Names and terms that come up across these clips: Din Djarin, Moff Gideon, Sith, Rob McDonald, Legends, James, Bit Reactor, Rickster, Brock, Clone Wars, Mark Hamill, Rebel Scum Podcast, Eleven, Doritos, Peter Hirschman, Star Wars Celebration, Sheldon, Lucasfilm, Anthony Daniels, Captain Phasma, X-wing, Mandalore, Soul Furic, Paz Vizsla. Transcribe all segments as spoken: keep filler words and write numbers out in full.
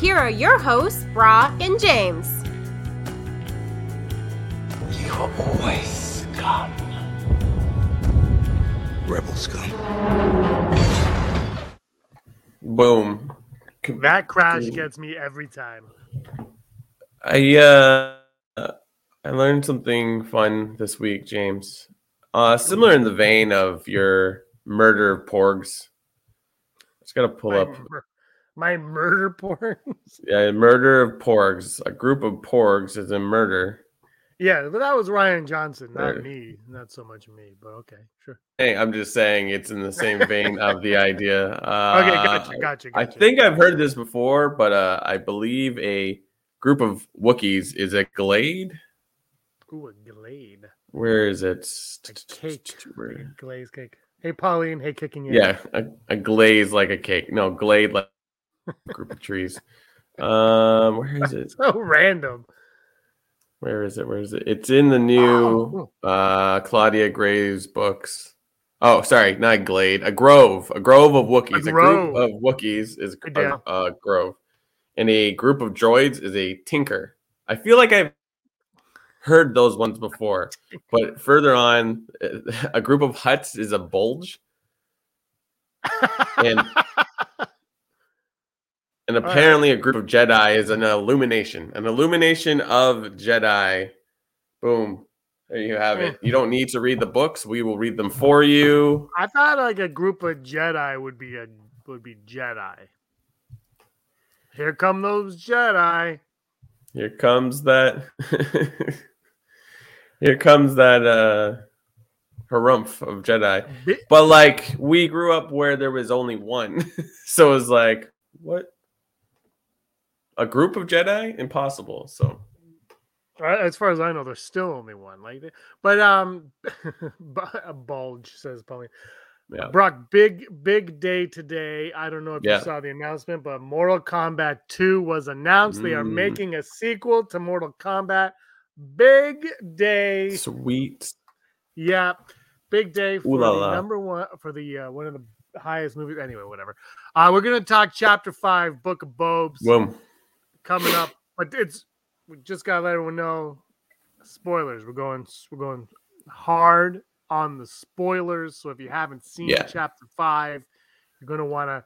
Here are your hosts, Brock and James. You are always scum. Rebel scum. Boom. That crash gets me every time. I, uh, I learned something fun this week, James. Uh, similar in the vein of your murder of porgs. I just got to pull my up. Mur- my murder porgs? Yeah, murder of porgs. A group of porgs is a murder. Yeah, but that was Ryan Johnson, not murder. me. Not so much me, but okay, sure. Hey, I'm just saying it's in the same vein of the idea. Uh, okay, gotcha, gotcha, gotcha. I think I've heard this before, but uh, I believe a group of Wookiees is a glade. Ooh, a glade. Where is it? A cake. Where? Glaze cake. Hey, Pauline. Hey, kicking in. Yeah, a, a glaze like a cake. No, glade like a group of trees. Um, where is it? So random. Where is it? Where is it? It's in the new oh. uh, Claudia Gray's books. Oh, sorry, not a glade. A grove. A grove of Wookiees. A, a group of Wookiees is a, a, a grove. And a group of droids is a tinker. I feel like I've heard those ones before, but further on, a group of huts is a bulge, and and apparently a group of Jedi is an illumination, an illumination of Jedi. Boom, there you have it. You don't need to read the books; we will read them for you. I thought like a group of Jedi would be a would be Jedi. Here come those Jedi. Here comes that. Here comes that uh, harumph of Jedi. But, like, we grew up where there was only one. So it was like, what? A group of Jedi? Impossible. So, as far as I know, there's still only one. Like, But um, a bulge, says Pauline. Yeah. Brock, big, big day today. I don't know if yeah. you saw the announcement, but Mortal Kombat two was announced. Mm. They are making a sequel to Mortal Kombat. Big day. Sweet. Yeah. Big day for Ooh, la, la. the number one, for the uh, one of the highest movies. Anyway, whatever. Uh, we're going to talk Chapter five, Book of Bobes, Whoa. coming up. But it's we just got to let everyone know, spoilers. We're going, we're going hard on the spoilers, so if you haven't seen yeah. Chapter five, you're going to want to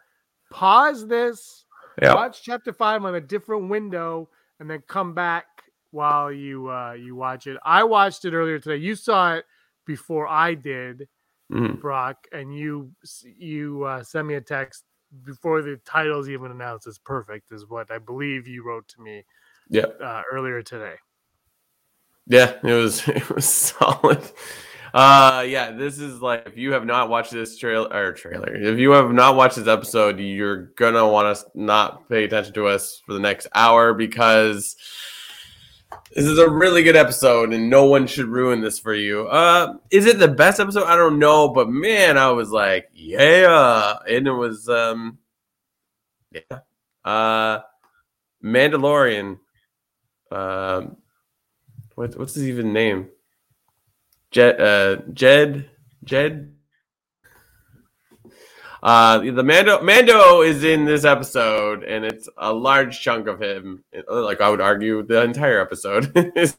pause this, yep. watch Chapter five on a different window, and then come back while you uh, you watch it. I watched it earlier today. You saw it before I did, mm-hmm. Brock, and you you uh, sent me a text before the title's even announced. It's perfect, is what I believe you wrote to me yeah. uh, earlier today. Yeah, it was it was solid. Uh, yeah, this is like, if you have not watched this trailer or trailer, if you have not watched this episode, you're going to want to not pay attention to us for the next hour, because this is a really good episode and no one should ruin this for you. Uh, is it the best episode? I don't know, but man, I was like, yeah. And it was, um, yeah. Uh, Mandalorian. Um, what, what's his even name? Jed, uh, Jed, Jed. Uh, the Mando, Mando is in this episode, and it's a large chunk of him. Like, I would argue, the entire episode is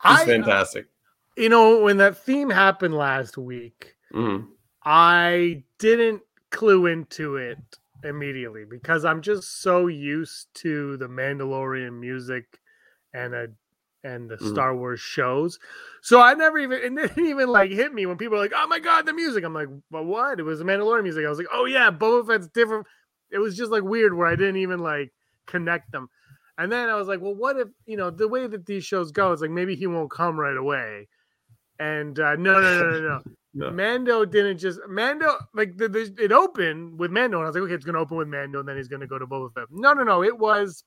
fantastic. Uh, you know, when that theme happened last week, mm-hmm. I didn't clue into it immediately because I'm just so used to the Mandalorian music and a. and the mm-hmm. Star Wars shows. So I never even, it didn't even like hit me when people are like, oh my God, the music. I'm like, but what? It was the Mandalorian music. I was like, oh yeah, Boba Fett's different. It was just like weird where I didn't even like connect them. And then I was like, well, what if, you know, the way that these shows go, it's like, maybe he won't come right away. And uh, no, no, no, no, no. No. Mando didn't just Mando like the, the, it opened with Mando, and I was like, okay, it's going to open with Mando, and then he's going to go to Boba Fett. No, no, no. It was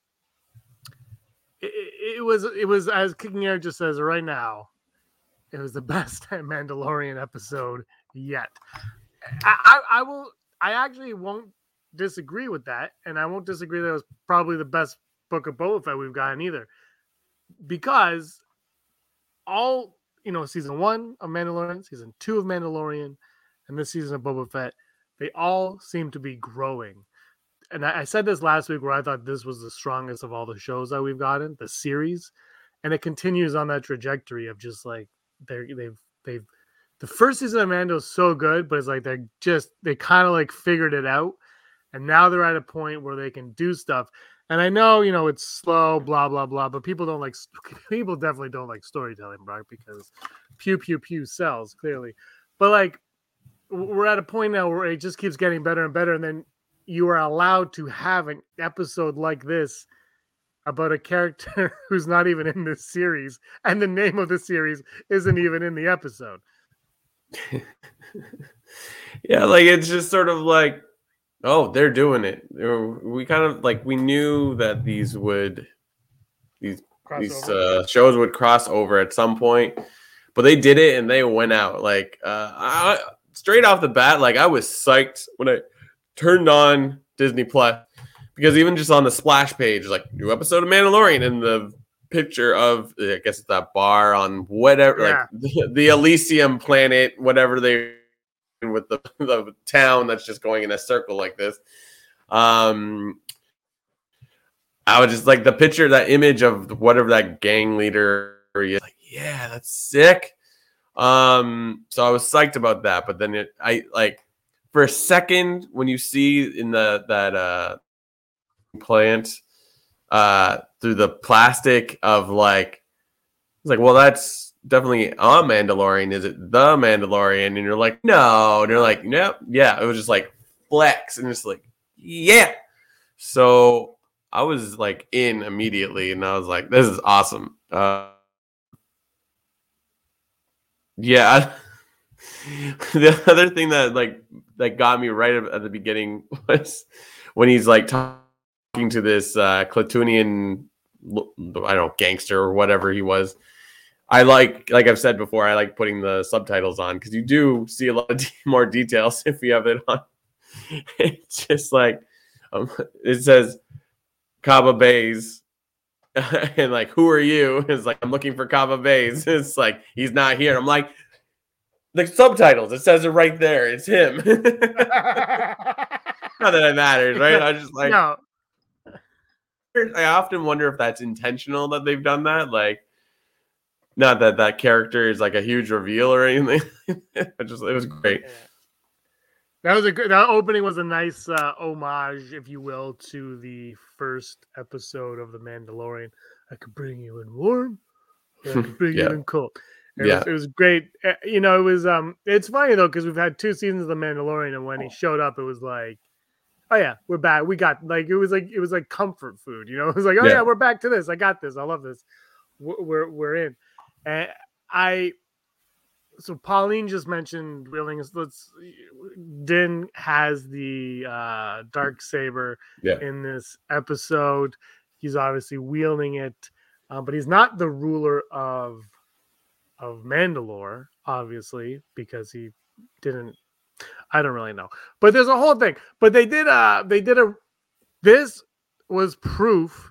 it, it was it was as Kicking Air just says right now. It was the best Mandalorian episode yet. I, I, I will. I actually won't disagree with that, and I won't disagree that it was probably the best Book of Boba Fett we've gotten either, because all. You know, season one of Mandalorian, season two of Mandalorian, and this season of Boba Fett, they all seem to be growing. And I, I said this last week where I thought this was the strongest of all the shows that we've gotten, the series, and it continues on that trajectory of just like they're they've they've the first season of Mando is so good, but it's like they're just they kind of like figured it out, and now they're at a point where they can do stuff. And I know, you know, it's slow, blah, blah, blah, but people don't like, people definitely don't like storytelling, Brock, because pew, pew, pew sells, clearly. But, like, we're at a point now where it just keeps getting better and better, and then you are allowed to have an episode like this about a character who's not even in this series, and the name of the series isn't even in the episode. Yeah, like, it's just sort of like, oh, they're doing it. We kind of like we knew that these would, these cross these uh, shows would cross over at some point, but they did it and they went out like uh, I, straight off the bat. Like I was psyched when I turned on Disney Plus, because even just on the splash page, like new episode of Mandalorian, and the picture of I guess it's that bar on whatever, yeah. like the, the Elysium planet, whatever they. With the, the town that's just going in a circle like this, um, I was just like the picture, that image of whatever that gang leader is. Like, yeah, that's sick. Um, so I was psyched about that, but then it, I like for a second when you see in the that uh plant uh through the plastic of like, it's like, well, that's. Definitely a Mandalorian. Is it the Mandalorian? And you're like, no. And you're like, no. Yeah. It was just like flex, and just like, yeah. So I was like in immediately, and I was like, this is awesome. Uh, yeah. The other thing that like that got me right at the beginning was when he's like talking to this uh, Clatoonian, I don't know, gangster or whatever he was. I like, like I've said before, I like putting the subtitles on because you do see a lot of de- more details if you have it on. It's just like, um, it says Kaba Bays and like, who are you? It's like, I'm looking for Kaba Bays. It's like, he's not here. I'm like, the subtitles, it says it right there. It's him. Not that it matters, right? I just like, no. I often wonder if that's intentional that they've done that. Like, not that that character is like a huge reveal or anything. It just it was great. That was a good. That opening was a nice uh, homage, if you will, to the first episode of The Mandalorian. I could bring you in warm, or I could bring yeah. you in cold. It, yeah. was, it was great. You know, it was. Um, it's funny though because we've had two seasons of The Mandalorian, and when oh. he showed up, it was like, oh yeah, we're back. We got like it was like it was like comfort food. You know, it was like, oh yeah, yeah we're back to this. I got this. I love this. We're we're in. And I, so Pauline just mentioned Willings. Let's Din has the uh, dark saber yeah. in this episode. He's obviously wielding it, uh, but he's not the ruler of of Mandalore, obviously, because he didn't. I don't really know, but there's a whole thing. But they did. Uh, they did a. This was proof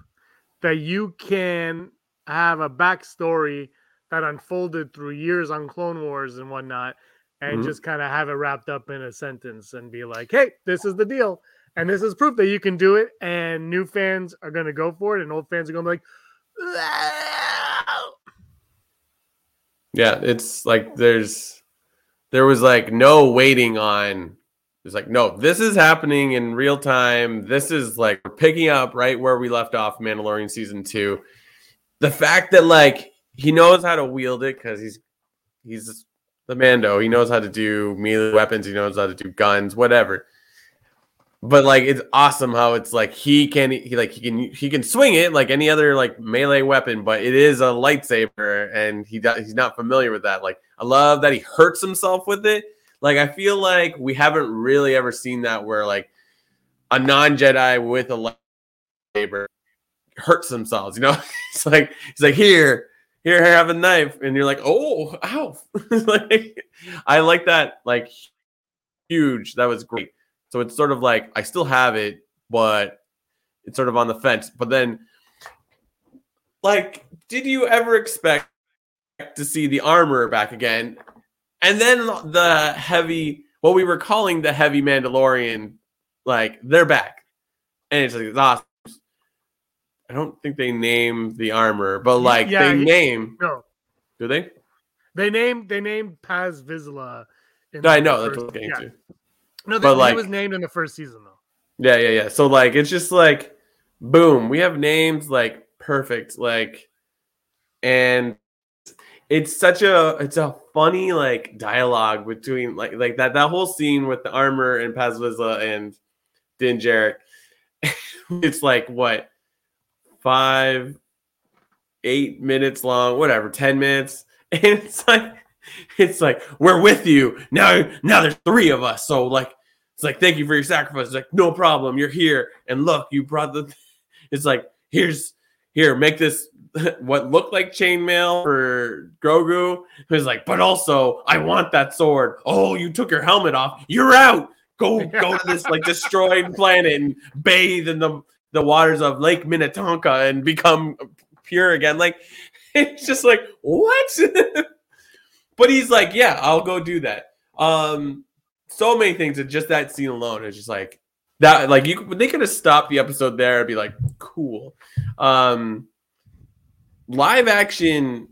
that you can have a backstory that unfolded through years on Clone Wars and whatnot, and mm-hmm. just kind of have it wrapped up in a sentence and be like, hey, this is the deal. And this is proof that you can do it. And new fans are going to go for it. And old fans are going to be like, Whoa! Yeah, it's like, there's, there was like no waiting on. It's like, no, this is happening in real time. This is like picking up right where we left off Mandalorian season two. The fact that like, he knows how to wield it because he's he's the Mando. He knows how to do melee weapons. He knows how to do guns, whatever. But like, it's awesome how it's like he can he like he can he can swing it like any other like melee weapon, but it is a lightsaber, and he he's not familiar with that. Like, I love that he hurts himself with it. Like, I feel like we haven't really ever seen that where like a non-Jedi with a lightsaber hurts themselves. You know, it's like he's like here, here, here, have a knife, and you're like, oh, ow! Like, I like that. Like, huge. That was great. So it's sort of like, I still have it, but it's sort of on the fence. But then, like, did you ever expect to see the armor back again? And then the heavy, what we were calling the heavy Mandalorian, like, they're back. And it's like, it's awesome. I don't think they name the armor, but, like, yeah, they yeah, name. No. Do they? They named they named Paz Vizsla. No, I know, that's what I'm getting yeah. to. No, the, like, he was named in the first season, though. Yeah, yeah, yeah. So, like, it's just, like, boom. We have names, like, perfect. Like, and it's such a, it's a funny, like, dialogue between, like, like that that whole scene with the armor and Paz Vizsla and Din Djarin. It's, like, what, five, eight minutes long, whatever, ten minutes. And it's, like, It's like, we're with you. Now now there's three of us. So, like, it's like, thank you for your sacrifice. It's like, no problem. You're here. And look, you brought the... It's like, here's... Here, make this what looked like chainmail for Grogu. It's like, but also, I want that sword. Oh, you took your helmet off. You're out. Go go to this, like, destroyed planet and bathe in the, the waters of Lake Minnetonka and become pure again. Like, it's just like, what? But he's like, yeah, I'll go do that. Um, so many things. And just that scene alone is just like that. Like, you, they could have stopped the episode there and be like, cool. Um, live action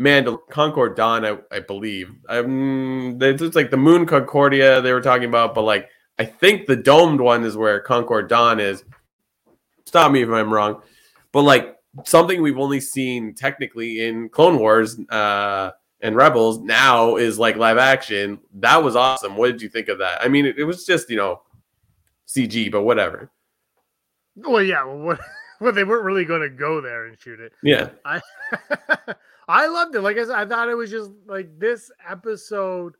Mandal Concord Dawn, I, I believe. Um, it's like the Moon Concordia they were talking about, but like I think the domed one is where Concord Dawn is. Stop me if I'm wrong, but like something we've only seen technically in Clone Wars. Uh, and Rebels now is like live action. That was awesome. What did you think of that? I mean, it, it was just, you know, C G, but whatever. Well, yeah, well, what, well they weren't really going to go there and shoot it. Yeah. I I loved it. Like I said, I thought it was just like this episode.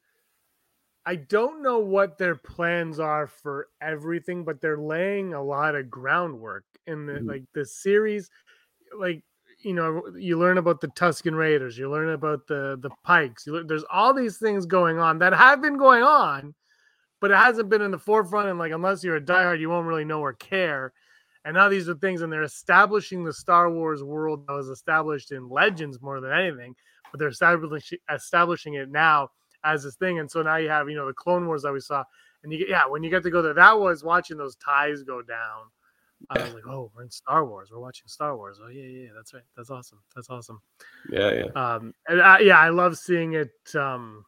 I don't know what their plans are for everything, but they're laying a lot of groundwork in the, mm-hmm. like the series, like, you know, you learn about the Tusken Raiders, you learn about the, the Pikes. You learn, there's all these things going on that have been going on, but it hasn't been in the forefront. And like, unless you're a diehard, you won't really know or care. And now these are things, and they're establishing the Star Wars world that was established in Legends more than anything, but they're establishing establishing it now as this thing. And so now you have, you know, the Clone Wars that we saw, and you get, yeah, when you get to go there, that was watching those ties go down. I was like, oh, we're in Star Wars. We're watching Star Wars. Oh, yeah, yeah, that's right. That's awesome. That's awesome. Yeah, yeah. Um, and I, yeah, I love seeing it. Um,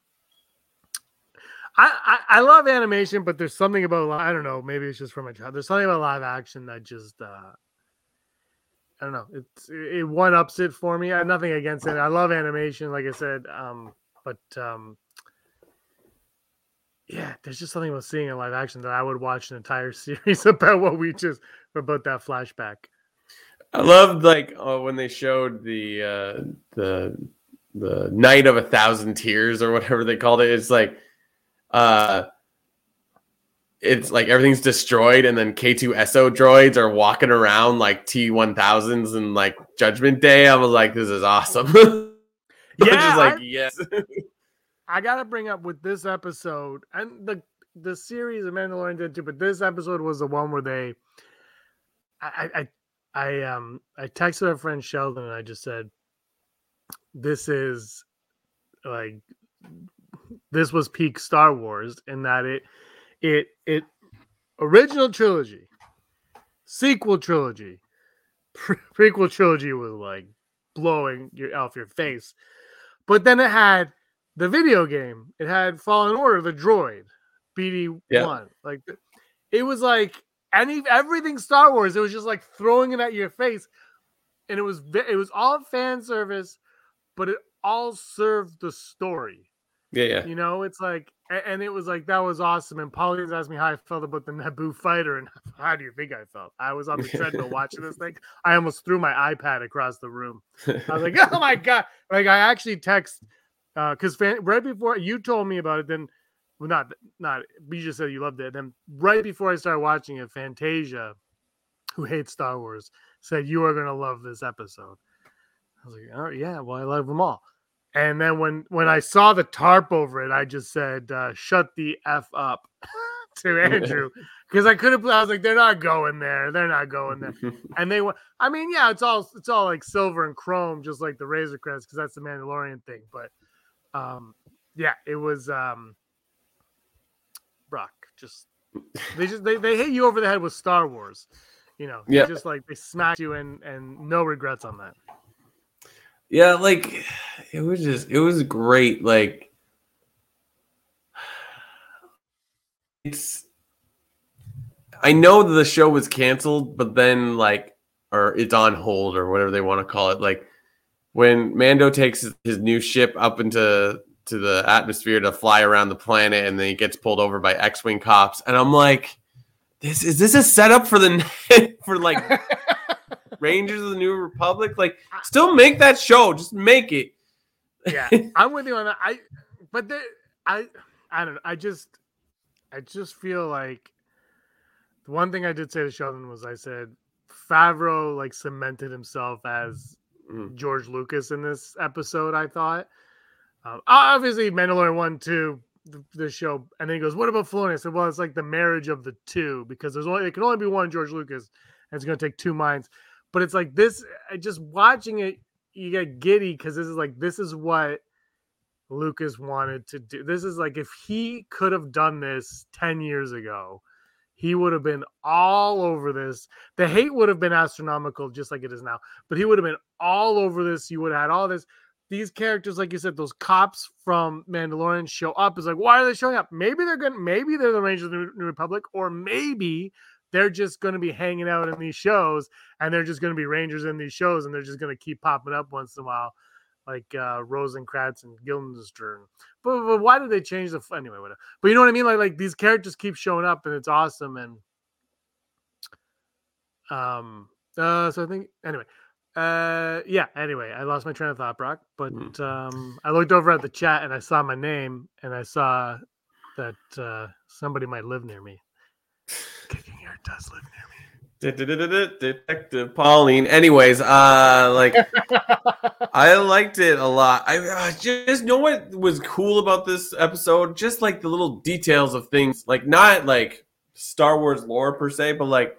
I, I, I love animation, but there's something about, I don't know, maybe it's just from my child. There's something about live action that just, uh, I don't know. It's, it it one-ups it for me. I have nothing against it. I love animation, like I said. Um, but, um, yeah, there's just something about seeing it in live action that I would watch an entire series about what we just... about that flashback. I loved like oh, when they showed the uh, the the Night of a Thousand Tears or whatever they called it. It's like uh, it's like everything's destroyed, and then K two S O droids are walking around like T one thousands and like Judgment Day. I was like, this is awesome. Yeah, like, I, yes. I gotta bring up with this episode and the the series of Mandalorian did too, but this episode was the one where they. I, I I um I texted our friend Sheldon and I just said, this is like this was peak Star Wars in that it it it original trilogy, sequel trilogy, pre- prequel trilogy was like blowing your off your face, but then it had the video game, it had Fallen Order, the droid, B D one, yeah. Like it was like. And everything Star Wars, it was just like throwing it at your face, and it was it was all fan service, but it all served the story. Yeah, yeah. You know, it's like, and it was like, that was awesome. And Pauline's asked me how I felt about the Naboo fighter, and how do you think I felt? I was on the treadmill watching this thing. I almost threw my iPad across the room. I was like, oh my God. Like, I actually text, uh, because fan- right before you told me about it, then, well, not, not, you just said you loved it. Then right before I started watching it, Fantasia, who hates Star Wars, said, you are going to love this episode. I was like, oh, yeah, well, I love them all. And then when, when I saw the tarp over it, I just said, uh, shut the F up to Andrew. Because I could have, I was like, they're not going there. They're not going there. And they went, I mean, yeah, it's all, it's all like silver and chrome, just like the Razor Crest, because that's the Mandalorian thing. But um, yeah, it was um, Brock. Just, they just, they, they hit you over the head with Star Wars. You know, yeah. Just like they smacked you and, and no regrets on that. Yeah, like, it was just, it was great. Like, it's, I know the show was canceled, but then, like, or it's on hold or whatever they want to call it. Like, when Mando takes his new ship up into to the atmosphere to fly around the planet, and then he gets pulled over by X-Wing cops. And I'm like, this is this a setup for the, for like... Rangers of the New Republic, like, still make that show, just make it. Yeah, I'm with you on that. I, but there, I, I don't know. I just, I just feel like the one thing I did say to Sheldon was, I said Favreau like cemented himself as mm. George Lucas in this episode. I thought, um, obviously Mandalorian one, two, the, the show, and then he goes, "What about Filoni?" I said, "Well, it's like the marriage of the two, because there's only it can only be one George Lucas, and it's going to take two minds." But it's like this, just watching it, you get giddy because this is like, this is what Lucas wanted to do. This is like, if he could have done this ten years ago, he would have been all over this. The hate would have been astronomical, just like it is now. But he would have been all over this. You would have had all this. These characters, like you said, those cops from Mandalorian show up. It's like, why are they showing up? Maybe they're going to, maybe they're the Rangers of the New Republic, or maybe they're just going to be hanging out in these shows, and they're just going to be Rangers in these shows, and they're just going to keep popping up once in a while, like uh, Rosencrantz and Guildenstern. But, but why did they change the – anyway, whatever. But you know what I mean? Like, like these characters keep showing up, and it's awesome. And um, uh, so I think – anyway. Uh, yeah, anyway, I lost my train of thought, Brock. But um, I looked over at the chat, and I saw my name, and I saw that uh, somebody might live near me. Kicking air does live near me. Detective Pauline. Anyways, uh, like I liked it a lot. I uh, just know what was cool about this episode, just like the little details of things, like not like Star Wars lore per se, but like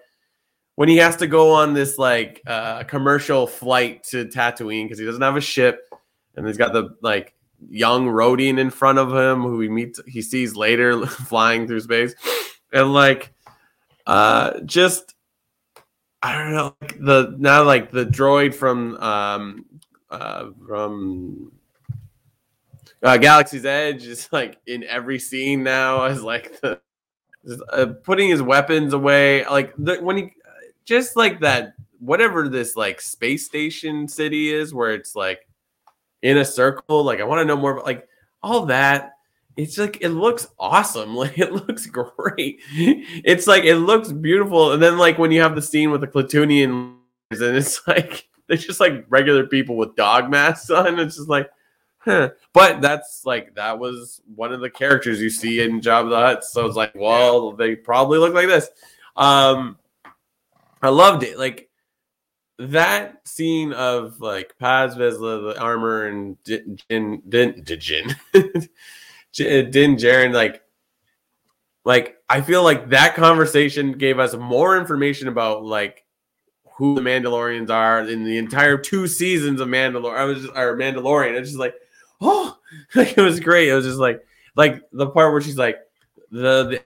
when he has to go on this like uh, commercial flight to Tatooine because he doesn't have a ship, and he's got the like young Rodian in front of him who he meets, he sees later flying through space, and like. Uh, just I don't know like the now like the droid from um uh from uh, Galaxy's Edge is like in every scene now. Is like the just, uh, putting his weapons away, like the, when he just like that whatever this like space station city is where it's like in a circle. Like I want to know more about like all that. It's like, it looks awesome. Like, it looks great. It's like, it looks beautiful. And then, like, when you have the scene with the Clatoonian, and it's like, they're just like regular people with dog masks on. It's just like, huh. But that's like, that was one of the characters you see in Jabba the Hutt. So it's like, well, they probably look like this. Um, I loved it. Like, that scene of, like, Paz Vizsla, the armor, and Din Djarin. Din Djarin, like, like I feel like that conversation gave us more information about like who the Mandalorians are in the entire two seasons of Mandalore. I was just, or Mandalorian. It's just like, oh, like, it was great. It was just like, like the part where she's like, the, the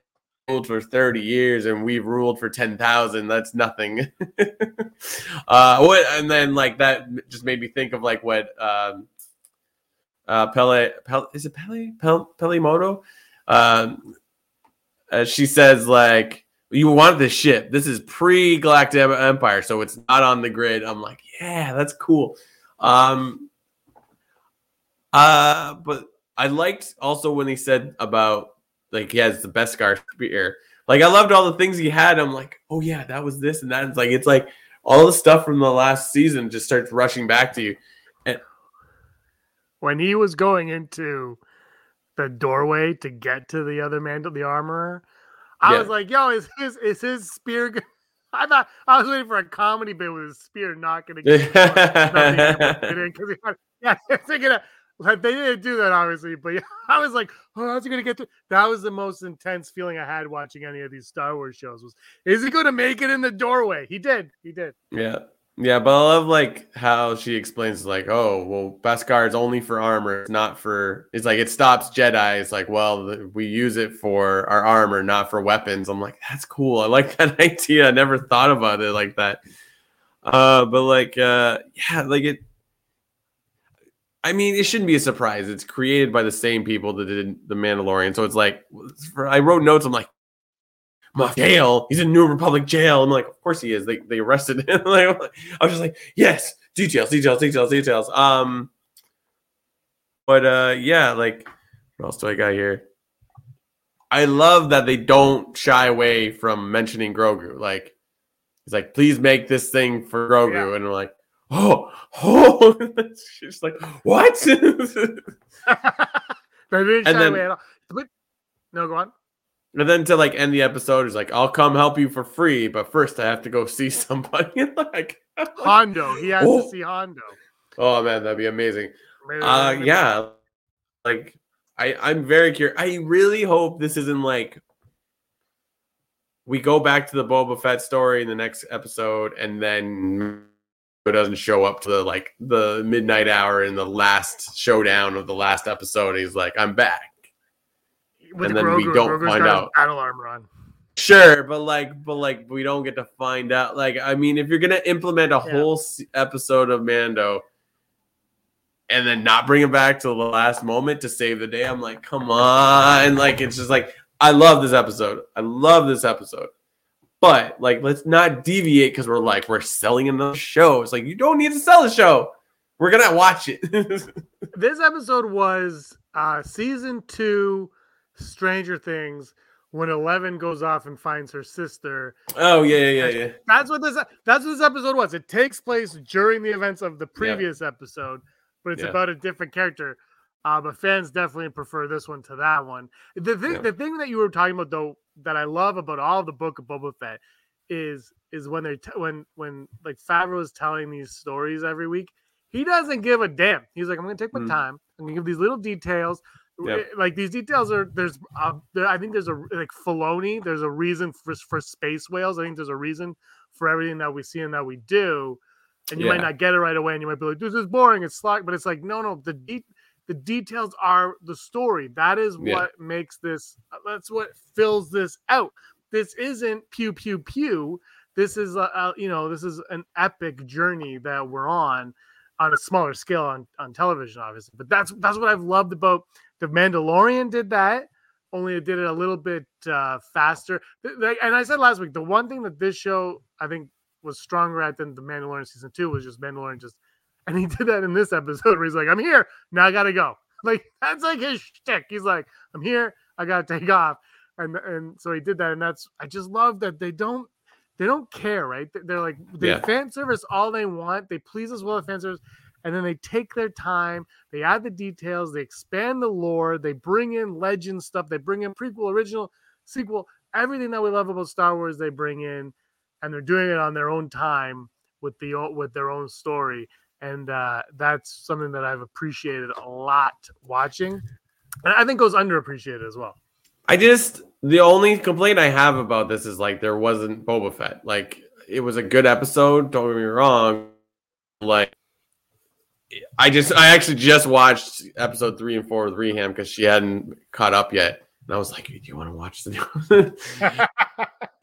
ruled for thirty years and we've ruled for ten thousand. That's nothing. uh, what, and then like that just made me think of like what. Um, Uh, Peli, Peli, is it Peli? Peli, Peli Motto? Um, uh, she says, like, you want this ship. This is pre-Galactic Empire, so it's not on the grid. I'm like, yeah, that's cool. Um, uh, but I liked also when he said about, like, he has the Beskar spear. Like, I loved all the things he had. I'm like, oh, yeah, that was this and that. It's like, it's like all the stuff from the last season just starts rushing back to you. And when he was going into the doorway to get to the other man, the armorer, I yeah. was like, yo, is his, is his spear good? I thought I was waiting for a comedy bit with his spear not going to get in. Yeah, they're thinking of, like, they didn't do that, obviously, but yeah, I was like, oh, how's he going to get to? That was the most intense feeling I had watching any of these Star Wars shows was, is he going to make it in the doorway? He did. He did. Yeah. Yeah, but I love, like, how she explains, like, oh, well, Beskar is only for armor. It's not for, it's like, it stops Jedi. It's like, well, we use it for our armor, not for weapons. I'm like, that's cool. I like that idea. I never thought about it like that. Uh, but, like, uh, yeah, like, it, I mean, it shouldn't be a surprise. It's created by the same people that did The Mandalorian. So it's like, for, I wrote notes. I'm like, Moff jail. He's in New Republic jail. I'm like, of course he is. They they arrested him. Like, I was just like, yes, details, details, details, details. Um, but uh, yeah, like, what else do I got here? I love that they don't shy away from mentioning Grogu. Like, he's like, please make this thing for Grogu, yeah. And I'm like, oh, oh, she's like, what? They didn't and shy then, away at all. But, no, go on. And then to, like, end the episode, he's like, I'll come help you for free, but first I have to go see somebody. Like, Hondo. He has oh. to see Hondo. Oh, man, that'd be amazing. Maybe, uh, maybe. Yeah. Like, I, I'm very curious. I really hope this isn't, like, we go back to the Boba Fett story in the next episode, and then it doesn't show up to, the, like, the midnight hour in the last showdown of the last episode. He's like, I'm back. With and then Grogu, we don't Grogu's find out. Battle armor on. Sure, but like, but like, we don't get to find out. Like, I mean, if you're gonna implement a yeah. whole episode of Mando and then not bring it back to the last moment to save the day, I'm like, come on! Like, it's just like, I love this episode. I love this episode, but like, let's not deviate because we're like, we're selling another show. It's like, you don't need to sell the show. We're gonna watch it. This episode was uh, season two. Stranger Things, when Eleven goes off and finds her sister. Oh yeah, yeah, yeah, yeah. That's what this that's what this episode was. It takes place during the events of the previous yeah. episode, but it's yeah. about a different character. Uh, but fans definitely prefer this one to that one. The thing, yeah. the thing that you were talking about though, that I love about all the Book of Boba Fett is is when they t- when when like Favreau is telling these stories every week, he doesn't give a damn. He's like, I'm gonna take my mm-hmm. time. I'm gonna give these little details. Yep. Like these details are there's uh, there, I think there's a like Filoni there's a reason for for space whales. I think there's a reason for everything that we see and that we do, and you yeah. might not get it right away, and you might be like, this is boring, it's slack, but it's like no no the de- the details are the story. That is what yeah. makes this, that's what fills this out. This isn't pew pew pew. This is a, a, you know this is an epic journey that we're on on a smaller scale on on television, obviously, but that's that's what I've loved about The Mandalorian. Did that, only it did it a little bit uh, faster. And I said last week, the one thing that this show, I think, was stronger at than The Mandalorian season two was just Mandalorian just, and he did that in this episode where he's like, I'm here, now I gotta go. Like, that's like his shtick. He's like, I'm here, I gotta take off. And and so he did that, and that's, I just love that they don't, they don't care, right? They're like, they yeah. fan service all they want. They please us well with fan service. And then they take their time, they add the details, they expand the lore, they bring in legend stuff, they bring in prequel, original, sequel, everything that we love about Star Wars they bring in, and they're doing it on their own time with the with their own story. And uh, that's something that I've appreciated a lot watching. And I think goes underappreciated as well. I just, the only complaint I have about this is like there wasn't Boba Fett. Like, it was a good episode, don't get me wrong. Like, I just, I actually just watched episode three and four with Reham because she hadn't caught up yet, and I was like, "Do you want to watch the?"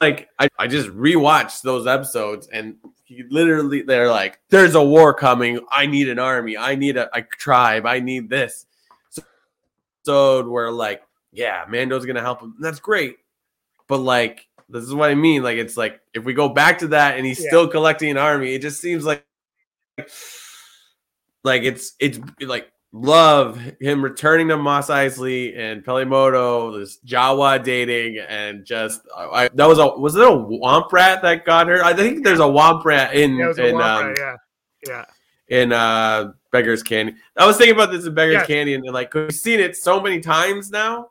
Like, I, I just rewatched those episodes, and he literally, they're like, "There's a war coming. I need an army. I need a, a tribe. I need this." So, episode where like, yeah, Mando's gonna help him. That's great, but like, this is what I mean. Like, it's like if we go back to that, and he's yeah. still collecting an army, it just seems like. like Like it's it's like love him returning to Mos Eisley and Peli Motto, this Jawa dating, and just I, that was a was it a womp rat that got her? I think there's a womp rat in yeah, in um, rat, yeah yeah in uh, Beggar's Canyon. I was thinking about this in Beggar's yeah. Canyon, and like we've seen it so many times now.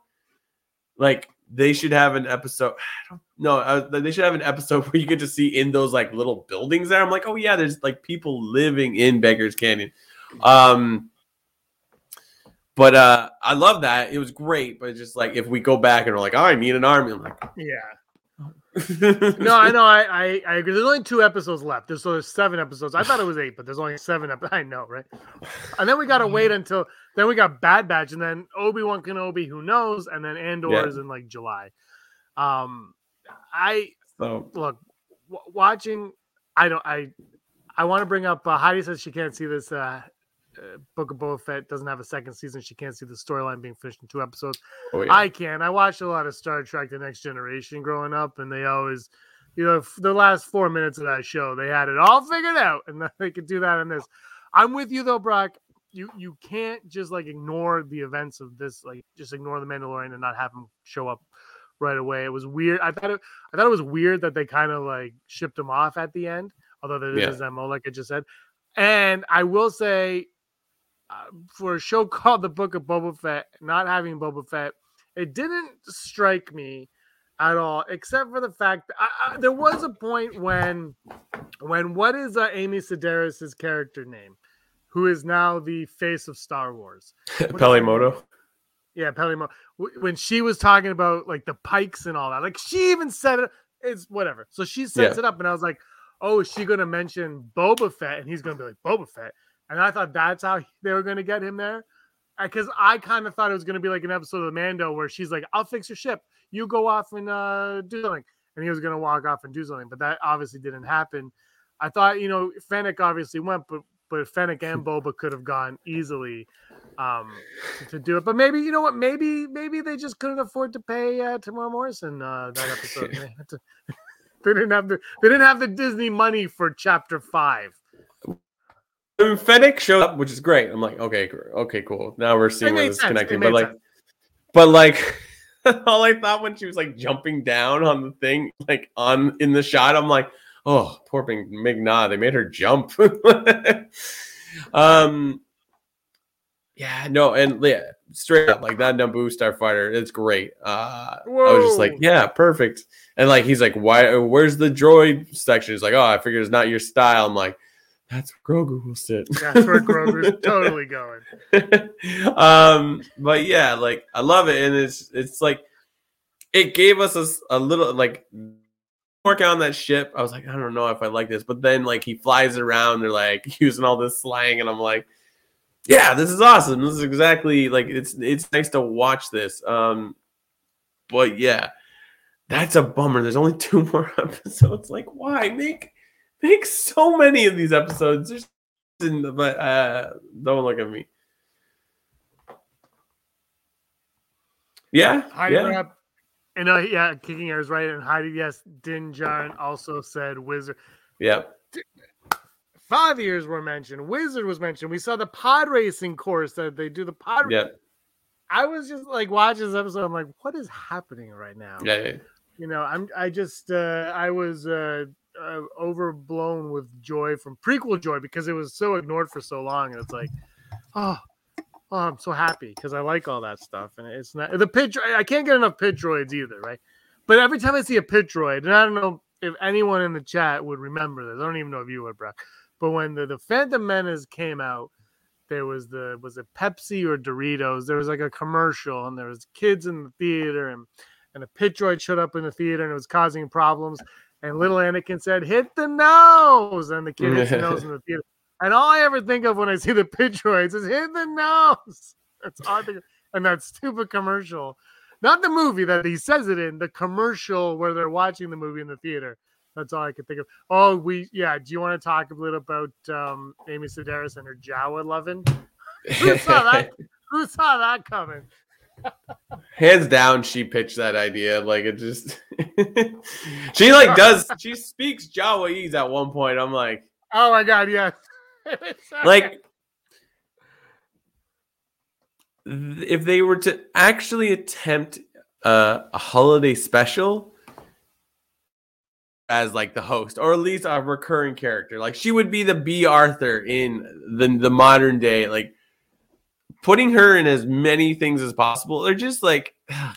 Like they should have an episode. I don't know. Uh, they should have an episode where you get to see in those like little buildings there. I'm like, oh yeah, there's like people living in Beggar's Canyon. Um. But uh, I love that. It was great. But it's just like if we go back and we're like, oh, I need an army. I'm like, yeah. No, I know. I, I, I agree. There's only two episodes left. There's, so there's seven episodes. I thought it was eight, but there's only seven episodes. I know, right? And then we got to wait until – then we got Bad Batch and then Obi-Wan Kenobi, who knows, and then Andor yeah. is in like July. Um, I so. – Look, w- watching – I don't – I I want to bring up uh, – Heidi says she can't see this uh, – Uh, Book of Boba Fett doesn't have a second season. She can't see the storyline being finished in two episodes. Oh, yeah. I can. I watched a lot of Star Trek: The Next Generation growing up, and they always, you know, the last four minutes of that show, they had it all figured out, and they could do that in this. I'm with you though, Brock. You you can't just like ignore the events of this, like just ignore the Mandalorian and not have him show up right away. It was weird. I thought it, I thought it was weird that they kind of like shipped him off at the end, although that is his M O, like I just said. And I will say. Uh, for a show called The Book of Boba Fett, not having Boba Fett, it didn't strike me at all, except for the fact that I, I, there was a point when, when what is uh, Amy Sedaris' character name, who is now the face of Star Wars, Peli Motto. Yeah, Peli Motto. W- when she was talking about like the Pikes and all that, like she even said it. It's whatever. So she sets yeah. it up, and I was like, oh, is she going to mention Boba Fett? And he's going to be like Boba Fett. And I thought that's how they were going to get him there. Because I kind of thought it was going to be like an episode of the Mando where she's like, I'll fix your ship. You go off and uh, do something. And he was going to walk off and do something. But that obviously didn't happen. I thought, you know, Fennec obviously went, but but Fennec and Boba could have gone easily um, to, to do it. But maybe, you know what, maybe maybe they just couldn't afford to pay uh, Tamar Morrison uh, that episode. they, had to, they, didn't have the, they didn't have the Disney money for Chapter five. When Fennec showed up, which is great. I'm like, okay, okay, cool. Now we're seeing where this is connecting. But like, but like, all I thought when she was like jumping down on the thing, like on in the shot, I'm like, oh, poor Migna. They made her jump. um, yeah, no, and yeah, straight up like that Naboo starfighter. It's great. Uh, Whoa. I was just like, yeah, perfect. And like, he's like, why? Where's the droid section? He's like, oh, I figured it's not your style. I'm like. That's where Grogu will sit. That's where Grogu's totally going. Um, but yeah, like I love it, and it's it's like it gave us a, a little like work on that ship. I was like, I don't know if I like this, but then like he flies around, they're like using all this slang, and I'm like, yeah, this is awesome. This is exactly like it's it's nice to watch this. Um, but yeah, that's a bummer. There's only two more episodes. Like, why, Nick? Make so many of these episodes, just but uh, don't look at me. Yeah, Heidi yeah. Rap, and uh, yeah, kicking airs right. And Heidi, yes, Din Djarin also said Wizard. Yeah, five years were mentioned. Wizard was mentioned. We saw the pod racing course that they do the pod. Yeah, I was just like watching this episode. I'm like, what is happening right now? Yeah, yeah. You know, I'm. I just. Uh, I was. Uh, Uh, overblown with joy from prequel joy because it was so ignored for so long, and it's like, oh, oh I'm so happy because I like all that stuff, and it's not the pit. I can't get enough pit droids either, right? But every time I see a pit droid, and I don't know if anyone in the chat would remember this. I don't even know if you would, Brock. But when the, the Phantom Menace came out, there was the was it Pepsi or Doritos? There was like a commercial, and there was kids in the theater, and and a pit droid showed up in the theater, and it was causing problems. And little Anakin said, hit the nose. And the kid hits the nose in the theater. And all I ever think of when I see the pit droids is hit the nose. That's odd. And that stupid commercial. Not the movie that he says it in. The commercial where they're watching the movie in the theater. That's all I could think of. Oh, we yeah. Do you want to talk a little about um, Amy Sedaris and her Jawa loving? Who saw that? Who saw that coming? Hands down, she pitched that idea. Like it just, she like does. She speaks Jawaese at one point. I'm like, oh my god, yeah. Like, if they were to actually attempt uh, a holiday special as like the host, or at least a recurring character, like she would be the B. Arthur in the the modern day, like putting her in as many things as possible. Or just like ugh.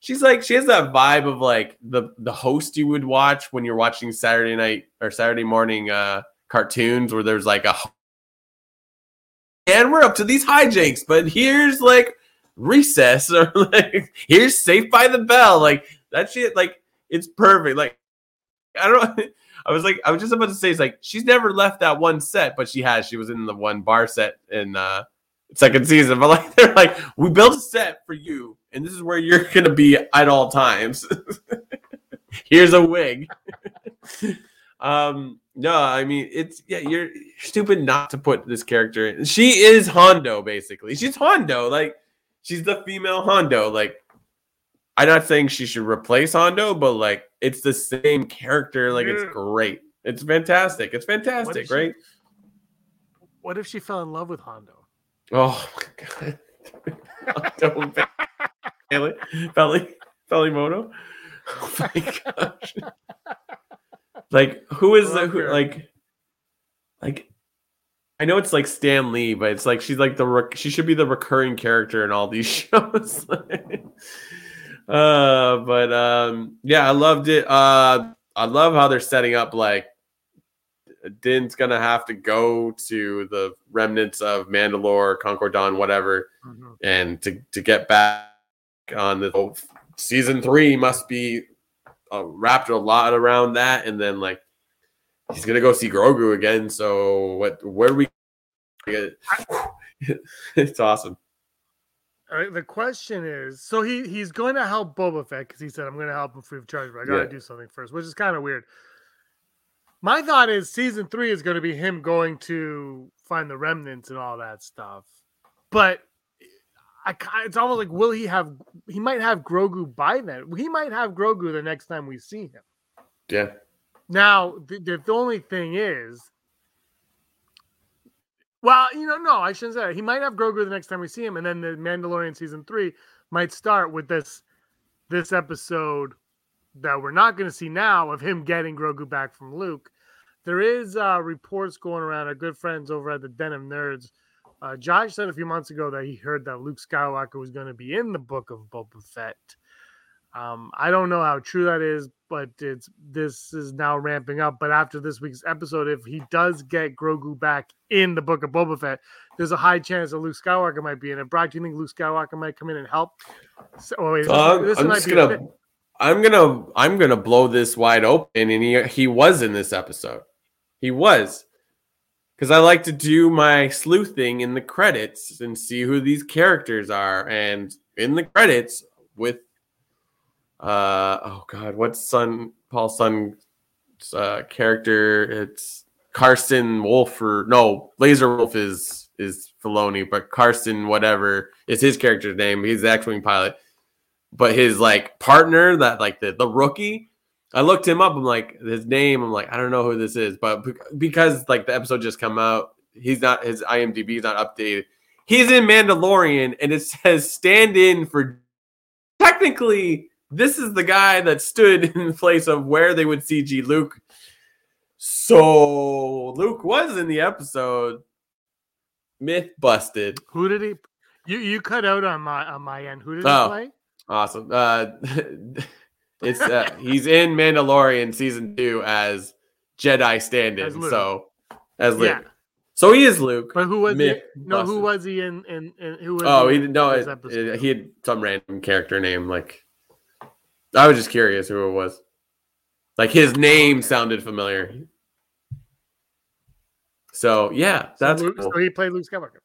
she's like she has that vibe of like the the host you would watch when you're watching Saturday night or Saturday morning uh, cartoons, where there's like a and we're up to these hijinks, but here's like recess, or like here's Saved by the Bell, like that shit, like it's perfect, like. I don't. I was like, I was just about to say, it's like she's never left that one set, but she has. She was in the one bar set in uh, second season. But like, they're like, we built a set for you, and this is where you're gonna be at all times. Here's a wig. um, no, I mean, it's yeah, you're stupid not to put this character in. She is Hondo, basically. She's Hondo, like she's the female Hondo, like. I'm not saying she should replace Hondo, but like it's the same character. Like yeah. It's great. It's fantastic. It's fantastic, what she, right? What if she fell in love with Hondo? Oh my god! Hondo, Peli, Peli, Peli Motto. Oh my gosh! Like who is the who, like? Like I know it's like Stan Lee, but it's like she's like the rec- she should be the recurring character in all these shows. Uh, but um, yeah, I loved it. Uh, I love how they're setting up like Din's gonna have to go to the remnants of Mandalore, Concord Dawn, whatever, mm-hmm. and to, to get back on the oh, season three must be uh, wrapped a lot around that, and then like he's gonna go see Grogu again. So what? Where do we get? It's awesome. All right, the question is, so he, he's going to help Boba Fett because he said, I'm going to help him free of charge, but I got to yeah. do something first, which is kind of weird. My thought is season three is going to be him going to find the remnants and all that stuff. But I, it's almost like, will he have, he might have Grogu by then. He might have Grogu the next time we see him. Yeah. Now, the, the only thing is, well, you know, no, I shouldn't say that. He might have Grogu the next time we see him, and then the Mandalorian season three might start with this this episode that we're not going to see now of him getting Grogu back from Luke. There is uh, reports going around. Our good friends over at the Den of Nerds, uh, Josh said a few months ago that he heard that Luke Skywalker was going to be in the Book of Boba Fett. Um, I don't know how true that is, but it's this is now ramping up. But after this week's episode, if he does get Grogu back in the Book of Boba Fett, there's a high chance that Luke Skywalker might be in it. Brock, do you think Luke Skywalker might come in and help? So, oh, wait, uh, this I'm might just be gonna, I'm gonna, I'm gonna blow this wide open, and he he was in this episode. He was, because I like to do my sleuthing in the credits and see who these characters are, and in the credits with. Uh oh god, what's son Paul Sun's uh, character? It's Carson Wolf or no Laser Wolf is is Filoni, but Carson whatever is his character's name. He's the X-Wing pilot, but his like partner that like the the rookie. I looked him up. I'm like his name. I'm like I don't know who this is, but because like the episode just come out, he's not his I M D B is not updated. He's in Mandalorian, and it says stand in for technically. This is the guy that stood in place of where they would C G Luke. So Luke was in the episode. Myth busted. Who did he? You you cut out on my on my end. Who did oh, he play? Awesome. Uh, it's uh, he's in Mandalorian season two as Jedi stand-in. As so as Luke. Yeah. So he is Luke. But who was Myth he? No, busted. Who was he in? in, in who? Was oh, he, he didn't know it. He had some random character name like. I was just curious who it was. Like his name sounded familiar. So yeah, that's so Luke, cool. So he played Luke Skywalker.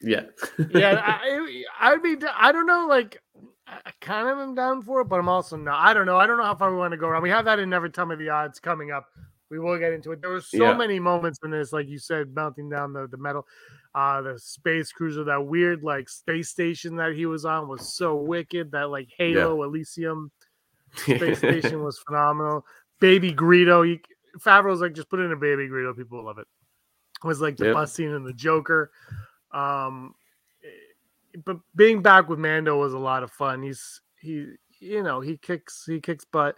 Yeah, yeah. I, I'd be. I don't know. Like, I kind of am down for it, but I'm also not. I don't know. I don't know how far we want to go around. We have that in Never Tell Me the Odds coming up. We will get into it. There were so yeah. many moments in this, like you said, mounting down the the metal, uh, the space cruiser, that weird like space station that he was on was so wicked. That like Halo, yeah. Elysium. Space station was phenomenal. Baby Greedo, he, Favreau's like just put in a baby Greedo, people will love it. It was like the yep. bus scene and the Joker. Um, but being back with Mando was a lot of fun. He's he, you know, he kicks he kicks butt,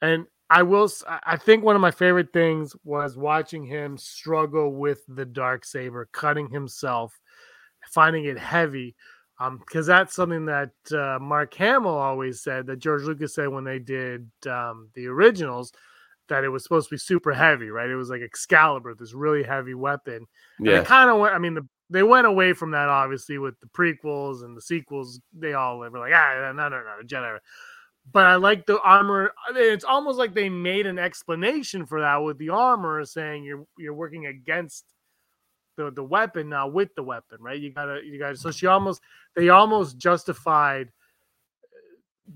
and I will. I think one of my favorite things was watching him struggle with the Darksaber, cutting himself, finding it heavy, because um, that's something that uh, Mark Hamill always said, that George Lucas said when they did um, the originals, that it was supposed to be super heavy, right? It was like Excalibur, this really heavy weapon. And yeah. They kind of went, I mean, the, they went away from that, obviously, with the prequels and the sequels. They all were like, ah, no, no, no, Jedi. But I like the armor. It's almost like they made an explanation for that with the armor, saying you're you're working against the, the weapon now with the weapon, right? You gotta you gotta. So she almost they almost justified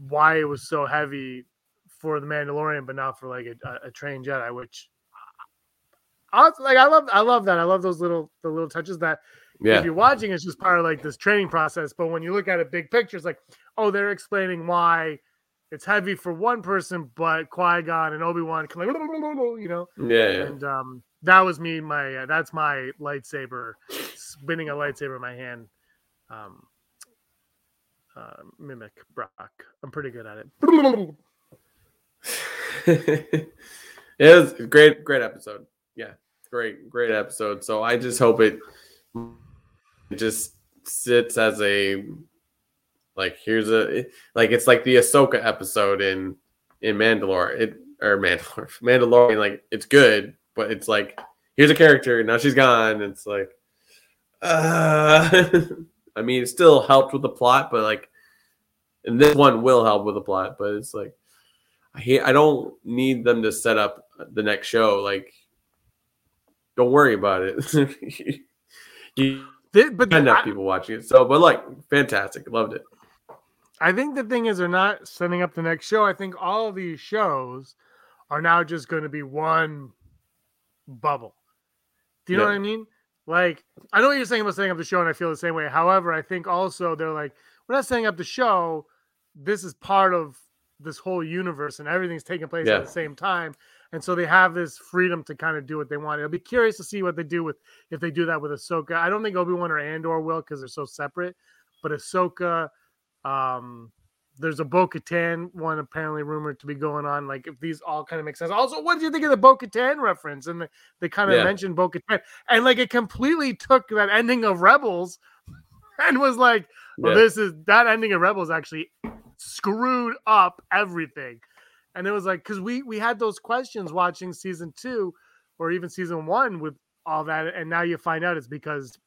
why it was so heavy for the Mandalorian, but not for like a, a trained Jedi. Which I like. I love I love that. I love those little the little touches that. Yeah. If you're watching, it's just part of like this training process. But when you look at a big picture, it's like, oh, they're explaining why. It's heavy for one person, but Qui-Gon and Obi-Wan can, like, you know? Yeah, yeah. And um, that was me, my, uh, that's my lightsaber, spinning a lightsaber in my hand. Um, uh, mimic Brock. I'm pretty good at it. It was a great, great episode. Yeah, great, great episode. So I just hope it just sits as a... Like here's a like it's like the Ahsoka episode in in Mandalore it or Mandalore Mandalorian, like it's good, but it's like here's a character, now she's gone. It's like uh I mean, it still helped with the plot, but like, and this one will help with the plot, but it's like I hate, I don't need them to set up the next show. Like, don't worry about it. you but enough I, people watching it. So, but like, fantastic, loved it. I think the thing is, they're not setting up the next show. I think all of these shows are now just going to be one bubble. Do you yeah. know what I mean? Like, I know what you're saying about setting up the show, and I feel the same way. However, I think also they're like, we're not setting up the show. This is part of this whole universe, and everything's taking place yeah. at the same time. And so they have this freedom to kind of do what they want. I'll be curious to see what they do with, if they do that with Ahsoka. I don't think Obi-Wan or Andor will, because they're so separate. But Ahsoka, um, there's a Bo-Katan one apparently rumored to be going on. Like, if these all kind of make sense. Also, what did you think of the Bo-Katan reference? And the, they kind of yeah. mentioned Bo-Katan. And, like, it completely took that ending of Rebels and was like, well, yeah. this is, that ending of Rebels actually screwed up everything. And it was like, because we, we had those questions watching season two or even season one with all that. And now you find out it's because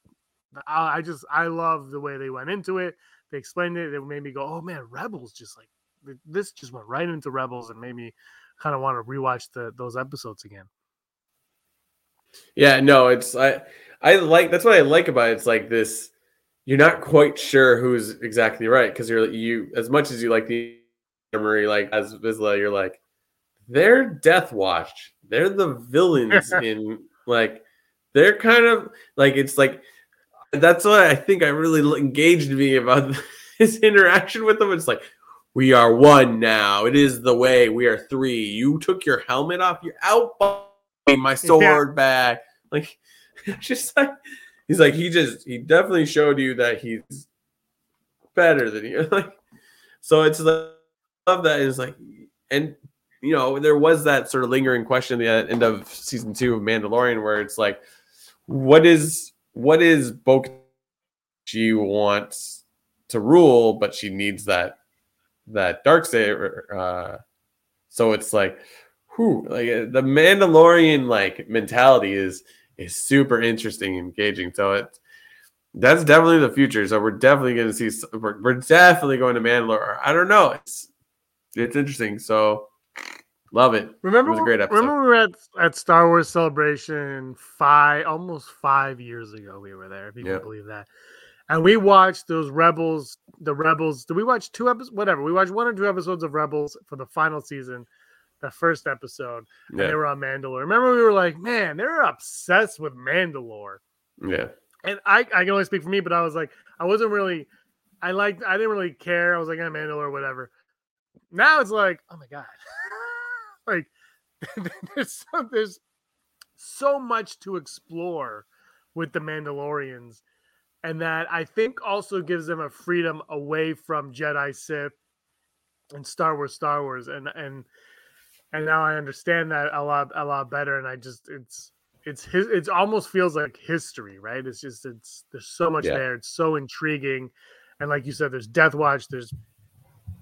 I, I just, I love the way they went into it. They explained it. It made me go, oh man, Rebels just like, this just went right into Rebels and made me kind of want to rewatch the, those episodes again. Yeah, no, it's, I, I like, that's what I like about it. It's like this, you're not quite sure who's exactly right. Cause you're, you, as much as you like the, memory, like as Vizsla, you're like, they're Death Watch. They're the villains in like, they're kind of like, it's like, that's why I think I really engaged me about his interaction with them. It's like, we are one now. It is the way. We are three. You took your helmet off. You're out. My sword yeah. back. Like, just like, he's like, he just, he definitely showed you that he's better than you. Like, so it's like, love that is like, and you know, there was that sort of lingering question at the end of season two of Mandalorian where it's like, what is what is Bo-Katan? She wants to rule, but she needs that that Darksaber. Uh, so it's like, who like the Mandalorian like mentality is is super interesting, and engaging. So it that's definitely the future. So we're definitely going to see. We're, we're definitely going to Mandalore. I don't know. It's It's interesting, so love it. Remember, it was a great episode. Remember we were at, at Star Wars Celebration five, almost five years ago. We were there, if you yeah. can believe that. And we watched those Rebels, the Rebels. Did we watch two episodes? Whatever. We watched one or two episodes of Rebels for the final season, the first episode, and yeah. they were on Mandalore. Remember we were like, man, they're obsessed with Mandalore. Yeah. And I, I can only speak for me, but I was like, I wasn't really, I liked, I didn't really care. I was like, I'm eh, Mandalore, whatever. Now it's like, oh my god, like there's so, there's so much to explore with the Mandalorians And that, I think, also gives them a freedom away from Jedi, Sith, and Star Wars, Star Wars. And and and now I understand that a lot a lot better. And I just, it's it's his, it almost feels like history, right? It's just, it's there's so much yeah. there. It's so intriguing. And like you said, there's Death Watch, there's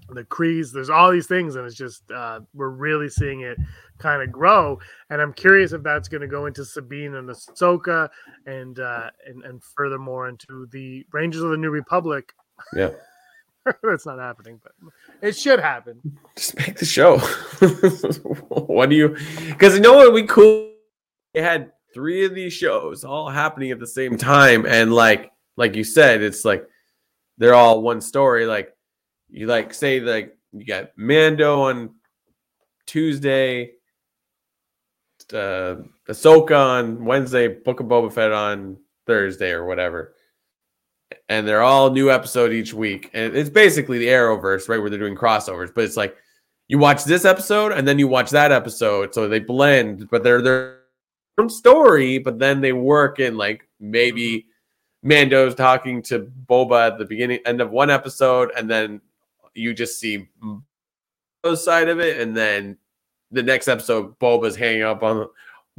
the Krees, there's all these things. And it's just, uh, we're really seeing it kind of grow. And I'm curious if that's going to go into Sabine and Ahsoka and, uh, and, and furthermore into the Rangers of the New Republic. Yeah. That's not happening, but it should happen. Just make the show. What do you, because you know what we cool? It had three of these shows all happening at the same time. And like, like you said, it's like, they're all one story. Like, You like say like you got Mando on Tuesday, uh, Ahsoka on Wednesday, Book of Boba Fett on Thursday or whatever, and they're all new episode each week. And it's basically the Arrowverse, right, where they're doing crossovers. But it's like you watch this episode and then you watch that episode, so they blend. But they're their own story, but then they work in like maybe Mando's talking to Boba at the beginning, end of one episode, and then you just see Boba's side of it, and then the next episode, Boba's hanging up on the,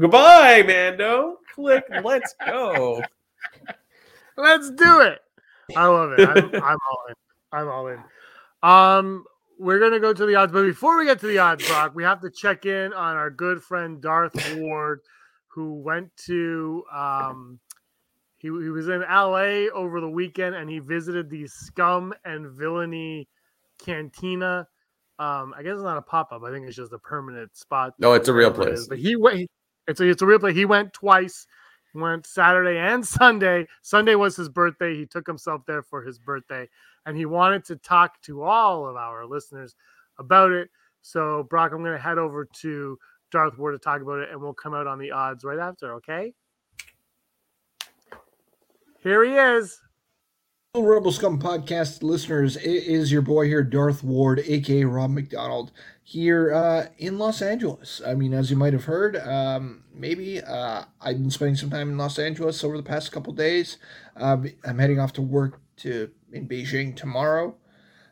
goodbye, Mando. Click, let's go. Let's do it. I love it. I'm, I'm all in. I'm all in. Um, we're gonna go to the odds, but before we get to the odds, Brock, we have to check in on our good friend Darth Ward, who went to um. He, he was in L A over the weekend, and he visited the Scum and Villainy Cantina. Um, I guess it's not a pop-up. I think it's just a permanent spot. No, it's a real place. But he went. It's a, it's a real place. He went twice. He went Saturday and Sunday. Sunday was his birthday. He took himself there for his birthday, and he wanted to talk to all of our listeners about it. So, Brock, I'm going to head over to Darth Ward to talk about it, and we'll come out on the odds right after, okay? Here he is. Hello, Rebel Scum Podcast listeners. It is your boy here, Darth Ward, a k a. Rob McDonald, here uh, in Los Angeles. I mean, as you might have heard, um, maybe uh, I've been spending some time in Los Angeles over the past couple days. Uh, I'm heading off to work to in Beijing tomorrow.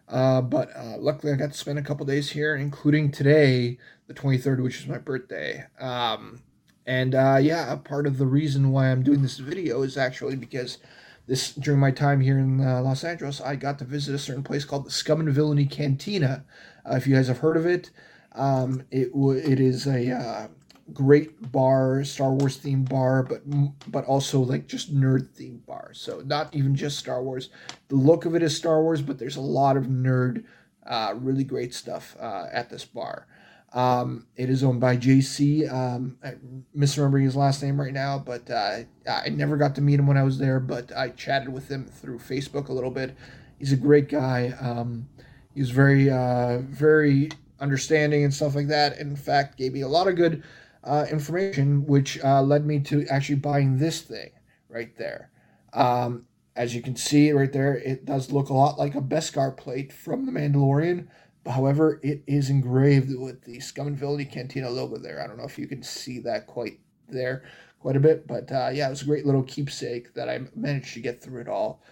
Uh, but uh, luckily, I got to spend a couple days here, including today, the twenty-third, which is my birthday. Um And, uh, yeah, part of the reason why I'm doing this video is actually because this during my time here in uh, Los Angeles, I got to visit a certain place called the Scum and Villainy Cantina. Uh, if you guys have heard of it, um, it w- it is a uh, great bar, Star Wars-themed bar, but but also, like, just nerd-themed bar. So not even just Star Wars. The look of it is Star Wars, but there's a lot of nerd, uh, really great stuff uh, at this bar. Um, it is owned by J C. Um, I'm misremembering his last name right now, but uh, I never got to meet him when I was there, but I chatted with him through Facebook a little bit. He's a great guy. Um, he was very, uh, very understanding and stuff like that. In fact, gave me a lot of good uh, information, which uh, led me to actually buying this thing right there. Um, as you can see right there, it does look a lot like a Beskar plate from The Mandalorian. However, it is engraved with the Scum and Villainy Cantina logo there. I don't know if you can see that quite there quite a bit, but uh, yeah, it was a great little keepsake that I managed to get through it all.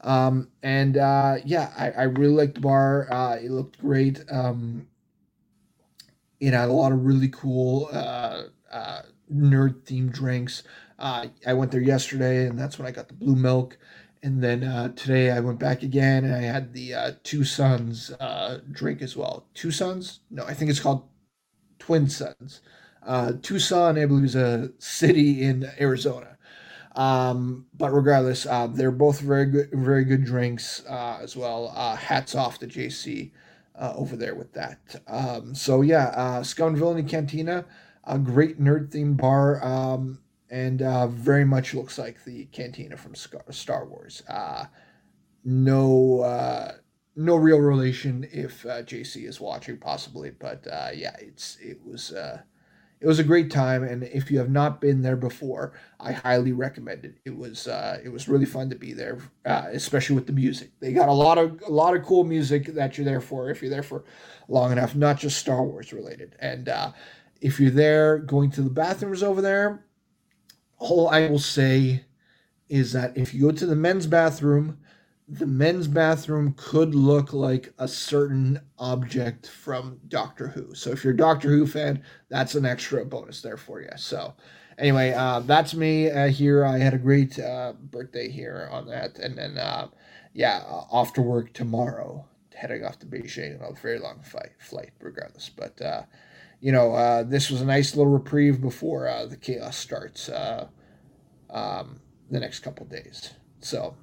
Um, and uh, yeah, I, I really liked the bar. Uh, it looked great. Um, it had a lot of really cool uh, uh, nerd-themed drinks. Uh, I went there yesterday, and that's when I got the blue milk. And then uh, today I went back again, and I had the uh, Two Sons uh, drink as well. Two Sons? No, I think it's called Twin Sons. Uh, Tucson, I believe, is a city in Arizona. Um, but regardless, uh, they're both very good, very good drinks uh, as well. Uh, hats off to J C uh, over there with that. Um, so yeah, uh, Scum and Villainy Cantina, a great nerd-themed bar. Um, And uh, very much looks like the cantina from Star Wars. Uh, no, uh, no real relation if uh, J C is watching, possibly. But uh, yeah, it's it was uh, it was a great time. And if you have not been there before, I highly recommend it. It was uh, it was really fun to be there, uh, especially with the music. They got a lot of a lot of cool music that you're there for if you're there for long enough, not just Star Wars related. And uh, if you're there, going to the bathrooms over there. All I will say is that if you go to the men's bathroom, the men's bathroom could look like a certain object from Doctor Who. So if you're a Doctor Who fan, that's an extra bonus there for you. So anyway, uh, that's me uh, here. I had a great uh, birthday here on that. And then, uh, yeah, uh, off to work tomorrow, heading off to Beijing on a very long fight, flight regardless. But, uh, you know, uh, this was a nice little reprieve before uh, the chaos starts uh, um, the next couple days. So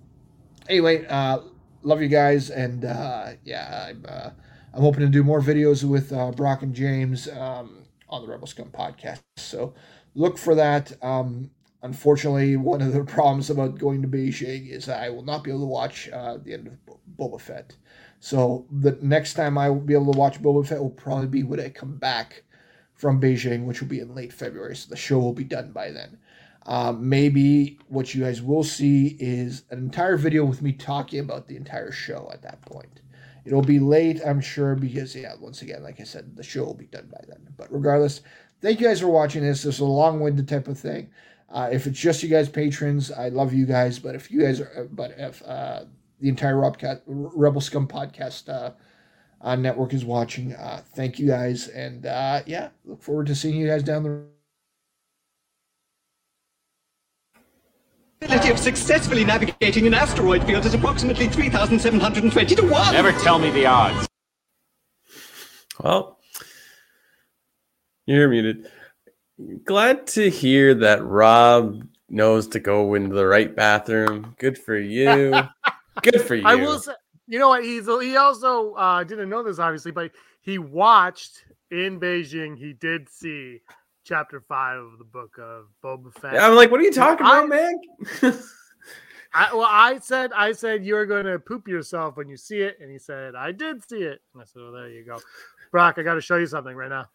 anyway, uh, love you guys, and uh, yeah, I'm, uh, I'm hoping to do more videos with uh, Brock and James um, on the Rebel Scum podcast, so look for that. Um, unfortunately, one of the problems about going to Beijing is that I will not be able to watch uh, the end of Boba Fett, so the next time I will be able to watch Boba Fett will probably be when I come back from Beijing, which will be in late February, so the show will be done by then. Um, maybe what you guys will see is an entire video with me talking about the entire show at that point. It'll be late, I'm sure, because, yeah, once again, like I said, the show will be done by then. But regardless, thank you guys for watching this. This is a long-winded type of thing. Uh, if it's just you guys patrons, I love you guys. But if you guys are, but if uh, the entire Robcat, Rebel Scum podcast uh, uh, network is watching, uh, thank you guys. And, uh, yeah, look forward to seeing you guys down the road. Of successfully navigating an asteroid field is approximately three thousand seven hundred twenty to one. Never tell me the odds. Well, you're muted. Glad to hear that Rob knows to go into the right bathroom. Good for you. Good for you. I will say, you know what? He's, he also uh, didn't know this, obviously, but he watched in Beijing. He did see Chapter five of the Book of Boba Fett. Yeah, I'm like, what are you talking I, about, man? I, well, I said, I said you were going to poop yourself when you see it, and he said, I did see it. And I said, well, there you go, Brock. I got to show you something right now.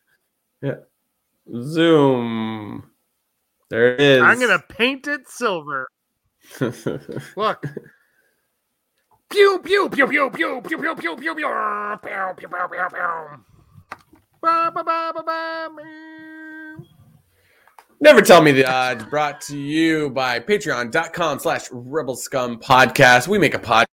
Yeah, zoom. There it is. I'm gonna paint it silver. Look. Pew pew pew pew pew pew pew pew pew pew pew pew pew pew pew. Ba ba ba ba ba. Never Tell Me the Odds, brought to you by patreon.com slash Rebel Scum Podcast. We make a podcast.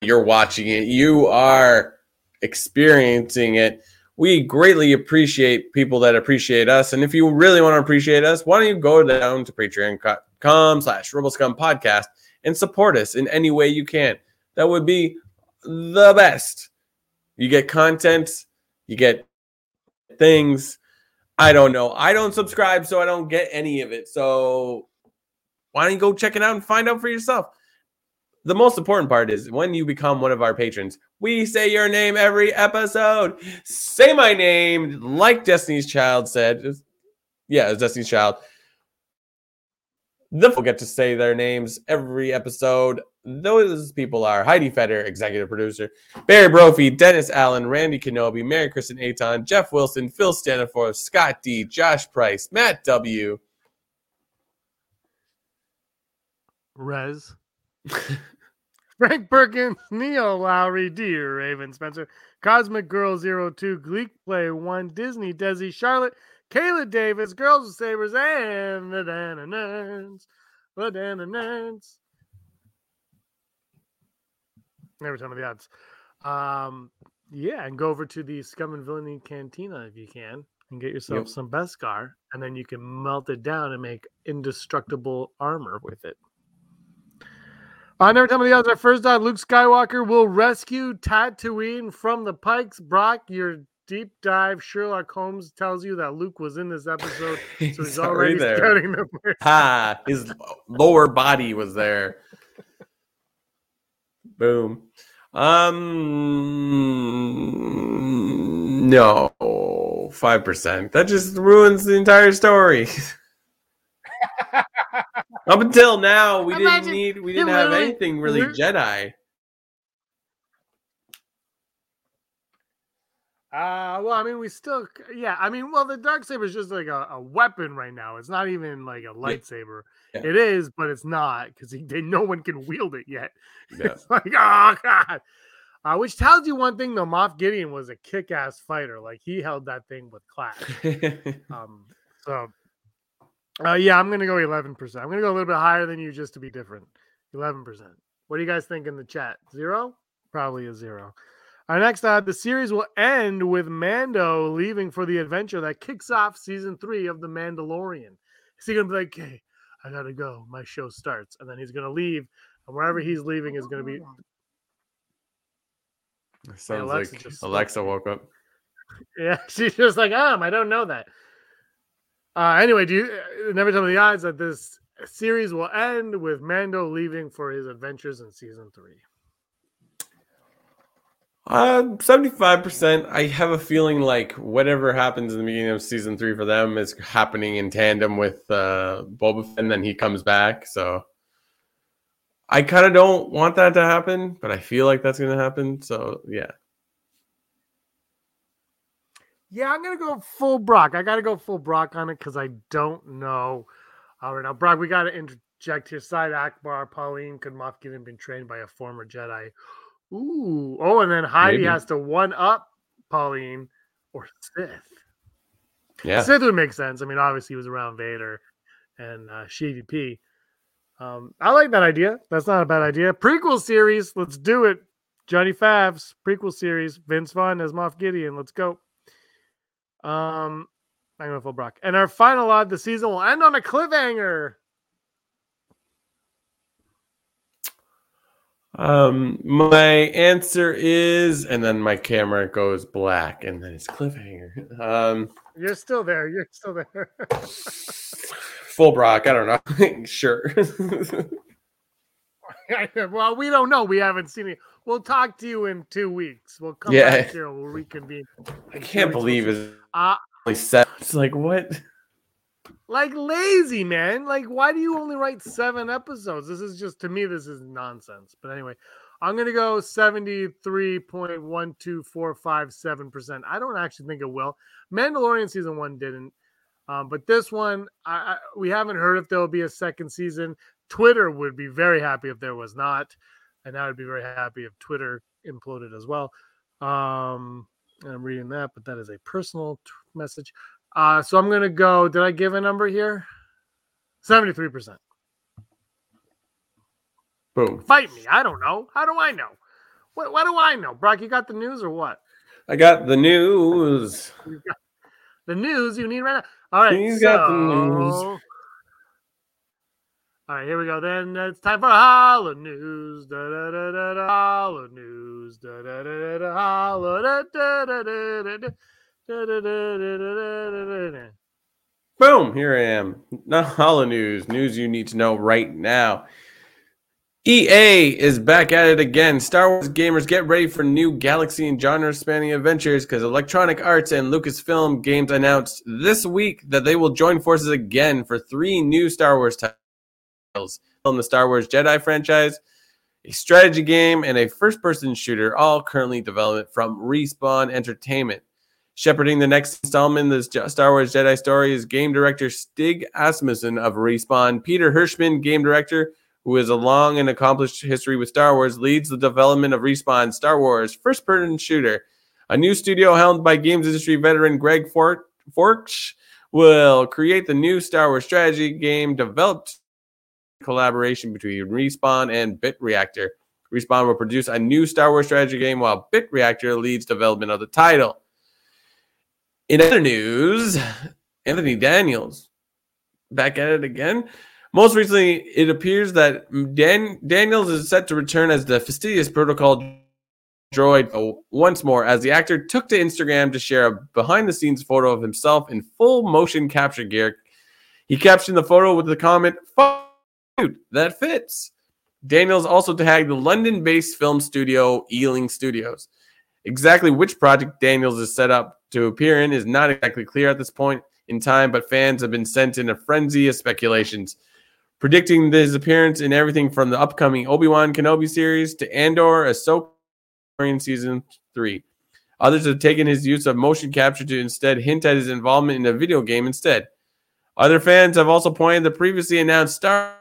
You're watching it. You are experiencing it. We greatly appreciate people that appreciate us. And if you really want to appreciate us, why don't you go down to patreon.com slash Rebel Scum Podcast and support us in any way you can. That would be the best. You get content. You get things. I don't know. I don't subscribe, so I don't get any of it. So why don't you go check it out and find out for yourself? The most important part is when you become one of our patrons, we say your name every episode. Say my name, like Destiny's Child said. Was, yeah, it was Destiny's Child. The people get to say their names every episode. Those people are Heidi Fetter, executive producer, Barry Brophy, Dennis Allen, Randy Kenobi, Mary Kristen Aton, Jeff Wilson, Phil Staniforth, Scott D, Josh Price, Matt W. Rez. Frank Perkins, Neil Lowry, Dear Raven Spencer, Cosmic Girl zero two, Gleek Play one, Disney Desi, Charlotte, Kayla Davis, Girls with Sabres, and the Dananans. The Dananans. Never Tell Me the Odds. Um, yeah, and go over to the Scum and Villainy Cantina if you can and get yourself yep. some Beskar, and then you can melt it down and make indestructible armor with it. Uh, Never Tell Me the Odds. Our first dog, Luke Skywalker, will rescue Tatooine from the Pikes. Brock, your deep dive, Sherlock Holmes tells you that Luke was in this episode, he's so he's already there. Scouting the person. Ha! His lower body was there. Boom. Um, no, five percent. That just ruins the entire story. Up until now, we Imagine, didn't need, we didn't have really, anything really Jedi. Uh, well, I mean, we still, yeah, I mean, well, the Darksaber is just like a, a weapon right now. It's not even like a lightsaber. Yeah. It is, but it's not because no one can wield it yet. Yeah. It's like, oh, God. Uh, which tells you one thing, though. Moff Gideon was a kick-ass fighter. Like, he held that thing with class. um, so, Uh, yeah, I'm going to go eleven percent. I'm going to go a little bit higher than you just to be different. eleven percent. What do you guys think in the chat? Zero? Probably a zero. Our next time, the series will end with Mando leaving for the adventure that kicks off season three of The Mandalorian. Is he going to be like, hey, I got to go. My show starts. And then he's going to leave. And wherever he's leaving is going to be... It sounds hey, Alexa like just... Alexa woke up. Yeah, she's just like, um, I don't know that. Uh, anyway, do you never tell me the odds that this series will end with Mando leaving for his adventures in season three? Uh, seventy-five percent. I have a feeling like whatever happens in the beginning of season three for them is happening in tandem with uh, Boba Fett, and then he comes back. So I kind of don't want that to happen, but I feel like that's going to happen. So, yeah. Yeah, I'm going to go full Brock. I got to go full Brock on it because I don't know. All right, now, Brock, we got to interject here. Side Akbar, Pauline, could Moff Gideon been trained by a former Jedi? Ooh. Oh, and then Heidi Maybe. has to one-up Pauline or Sith. Yeah. Sith would make sense. I mean, obviously, he was around Vader and uh, Sheevy P. Um, I like that idea. That's not a bad idea. Prequel series. Let's do it. Johnny Favs. Prequel series. Vince Vaughn as Moff Gideon. Let's go. Um, I'm going to full Brock. And our final odd, the season will end on a cliffhanger. Um, my answer is, and then my camera goes black, and then it's cliffhanger. Um, You're still there. You're still there. Full Brock. I don't know. Sure. Well, we don't know. We haven't seen it. We'll talk to you in two weeks. We'll come yeah. back here and we'll reconvene. I can't believe it's uh, only seven. It's like, what? Like, lazy, man. Like, why do you only write seven episodes? This is just, to me, this is nonsense. But anyway, I'm going to go seventy-three point one two four five seven percent. I don't actually think it will. Mandalorian season one didn't. Um, but this one, I, I, we haven't heard if there will be a second season. Twitter would be very happy if there was not. And I would be very happy if Twitter imploded as well. Um, and I'm reading that, but that is a personal t- message. Uh, so I'm going to go, did I give a number here? seventy-three percent. Boom. Fight me. I don't know. How do I know? What, what do I know? Brock, you got the news or what? I got the news. You got the news you need right now. All right. He's so... got the news. All right, here we go. Then it's time for Holla News. Da da da da da. Holla News. Da da da da. Holla da da da da da. Da da da da da. Boom! Here I am. Not Holla News. News you need to know right now. E A is back at it again. Star Wars gamers, get ready for new galaxy and genre-spanning adventures because Electronic Arts and Lucasfilm Games announced this week that they will join forces again for three new Star Wars titles. On the Star Wars Jedi franchise, a strategy game, and a first-person shooter, all currently developed from Respawn Entertainment. Shepherding the next installment in the Star Wars Jedi story is game director Stig Asmussen of Respawn. Peter Hirschman, game director, who has a long and accomplished history with Star Wars, leads the development of Respawn's Star Wars first-person shooter. A new studio helmed by games industry veteran Greg Forch will create the new Star Wars strategy game developed collaboration between Respawn and Bit Reactor. Respawn will produce a new Star Wars strategy game while Bit Reactor leads development of the title. In other news, Anthony Daniels back at it again. Most recently, it appears that Dan- Daniels is set to return as the fastidious protocol droid once more, as the actor took to Instagram to share a behind-the-scenes photo of himself in full motion capture gear. He captioned the photo with the comment, "Fuck." That fits. Daniels also tagged the London-based film studio Ealing Studios. Exactly which project Daniels is set up to appear in is not exactly clear at this point in time, but fans have been sent in a frenzy of speculations, predicting his appearance in everything from the upcoming Obi-Wan Kenobi series to Andor, Ahsoka in season three. Others have taken his use of motion capture to instead hint at his involvement in a video game instead. Other fans have also pointed to the previously announced Star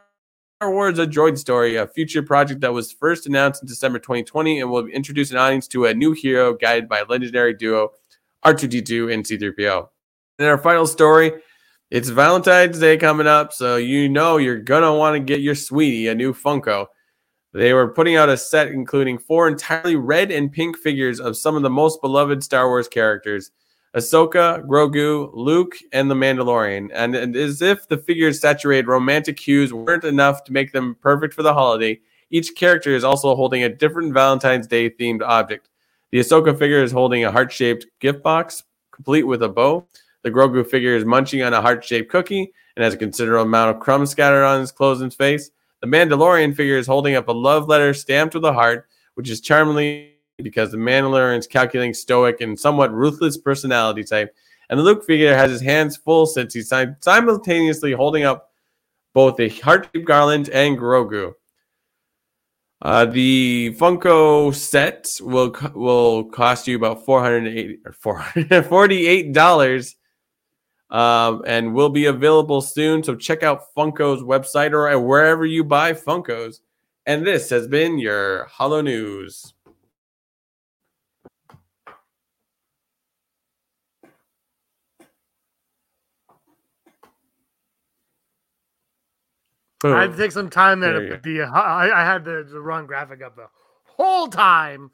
Star Wars A Droid Story, a future project that was first announced in December twenty twenty and will introduce an audience to a new hero guided by legendary duo R two D two and C three P O. In our final story, it's Valentine's Day coming up, so you know you're going to want to get your sweetie a new Funko. They were putting out a set including four entirely red and pink figures of some of the most beloved Star Wars characters: Ahsoka, Grogu, Luke, and the Mandalorian. And, and as if the figures saturated romantic hues weren't enough to make them perfect for the holiday, each character is also holding a different Valentine's Day themed object. The Ahsoka figure is holding a heart-shaped gift box, complete with a bow. The Grogu figure is munching on a heart-shaped cookie and has a considerable amount of crumbs scattered on his clothes and face. The Mandalorian figure is holding up a love letter stamped with a heart, which is charmingly because the Mandalorian's calculating, stoic, and somewhat ruthless personality type. And the Luke figure has his hands full since he's simultaneously holding up both a heart-shaped garland and Grogu. Uh, the Funko set will will cost you about four hundred eighty dollars or four hundred forty-eight dollars, um, and will be available soon. So check out Funko's website or wherever you buy Funkos. And this has been your Holo News. Boom. I had to take some time there, there to put the uh, I, I had the, the wrong graphic up the whole time.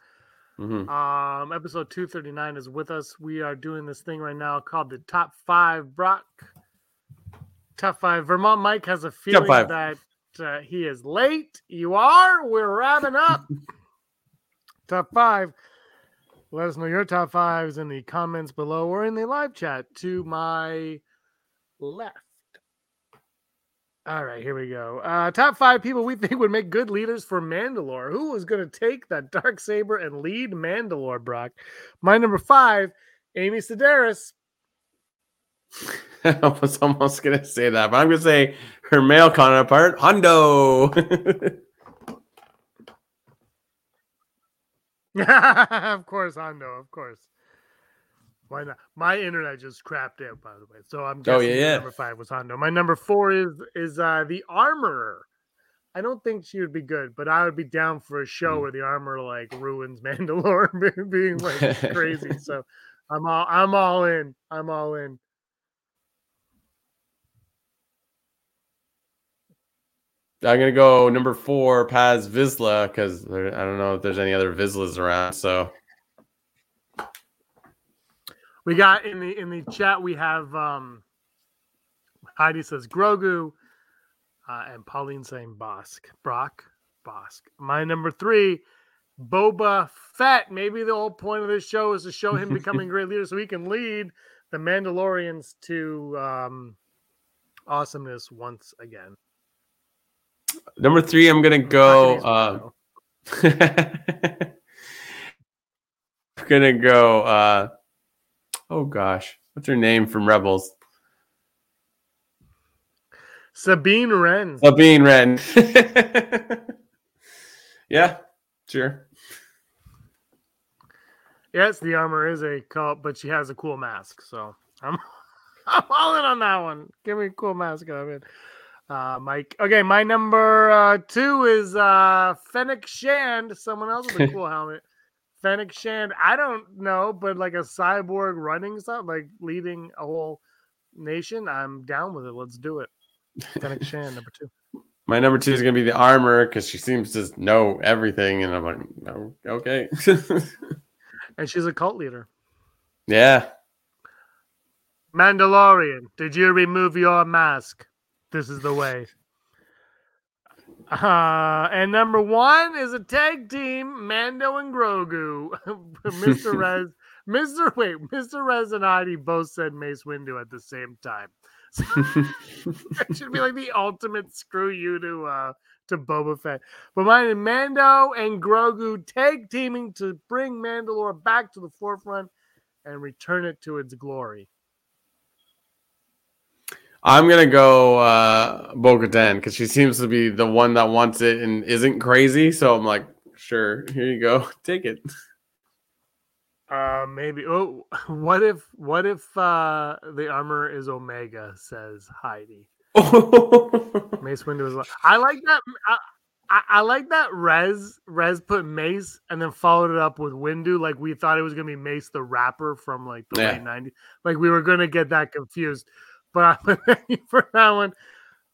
Mm-hmm. Um, episode two thirty-nine is with us. We are doing this thing right now called the Top Five. Brock, Top Five. Vermont Mike has a feeling that uh, he is late. You are. We're wrapping up. Top Five. Let us know your top fives in the comments below or in the live chat to my left. All right, here we go. Uh, top five people we think would make good leaders for Mandalore. Who is going to take that Darksaber and lead Mandalore, Brock? My number five, Amy Sedaris. I was almost going to say that, but I'm going to say her male counterpart, Hondo. Of course, Hondo, of course. Why not? My internet just crapped out, by the way. So I'm guessing oh, yeah, yeah. number five was Hondo. My number four is is uh, the Armorer. I don't think she would be good, but I would be down for a show mm. where the Armorer like ruins Mandalore, being like crazy. So I'm all I'm all in. I'm all in. I'm gonna go number four, Paz Vizsla, because I don't know if there's any other Vizslas around. So. We got in the in the chat. We have um, Heidi says Grogu, uh, and Pauline saying Bosk. Brock Bosk. My number three, Boba Fett. Maybe the whole point of this show is to show him becoming a great leader, so he can lead the Mandalorians to um, awesomeness once again. Number three, I'm gonna go. Uh, I'm gonna go. Uh, Oh, gosh. What's her name from Rebels? Sabine Wren. Sabine Wren. Yeah, sure. Yes, the armor is a cult, but she has a cool mask. So I'm, I'm all in on that one. Give me a cool mask. I mean, uh, Mike. Okay, my number uh, two is uh, Fennec Shand. Someone else with a cool helmet. Fennec Shand, I don't know, but like a cyborg running stuff, like leading a whole nation, I'm down with it. Let's do it. Fennec Shand, number two. My number two is going to be the armor because she seems to know everything, and I'm like, no, okay. And she's a cult leader. Yeah. Mandalorian, did you remove your mask? This is the way. Uh, and number one is a tag team, Mando and Grogu. Mister Rez, Mister Wait, Mister Rez and Heidi both said Mace Windu at the same time. So it should be like the ultimate screw you to uh, to Boba Fett. But mine, Mando and Grogu tag teaming to bring Mandalore back to the forefront and return it to its glory. I'm going to go uh, Bo-Katan because she seems to be the one that wants it and isn't crazy. So I'm like, sure, here you go. Take it. Uh, maybe. Oh, what if What if uh, the armor is Omega, says Heidi. Mace Windu is like, I like that. I, I, I like that Rez, Rez put Mace and then followed it up with Windu. Like we thought it was going to be Mace the rapper from like the yeah. late nineties. Like we were going to get that confused. but I thank you for that one.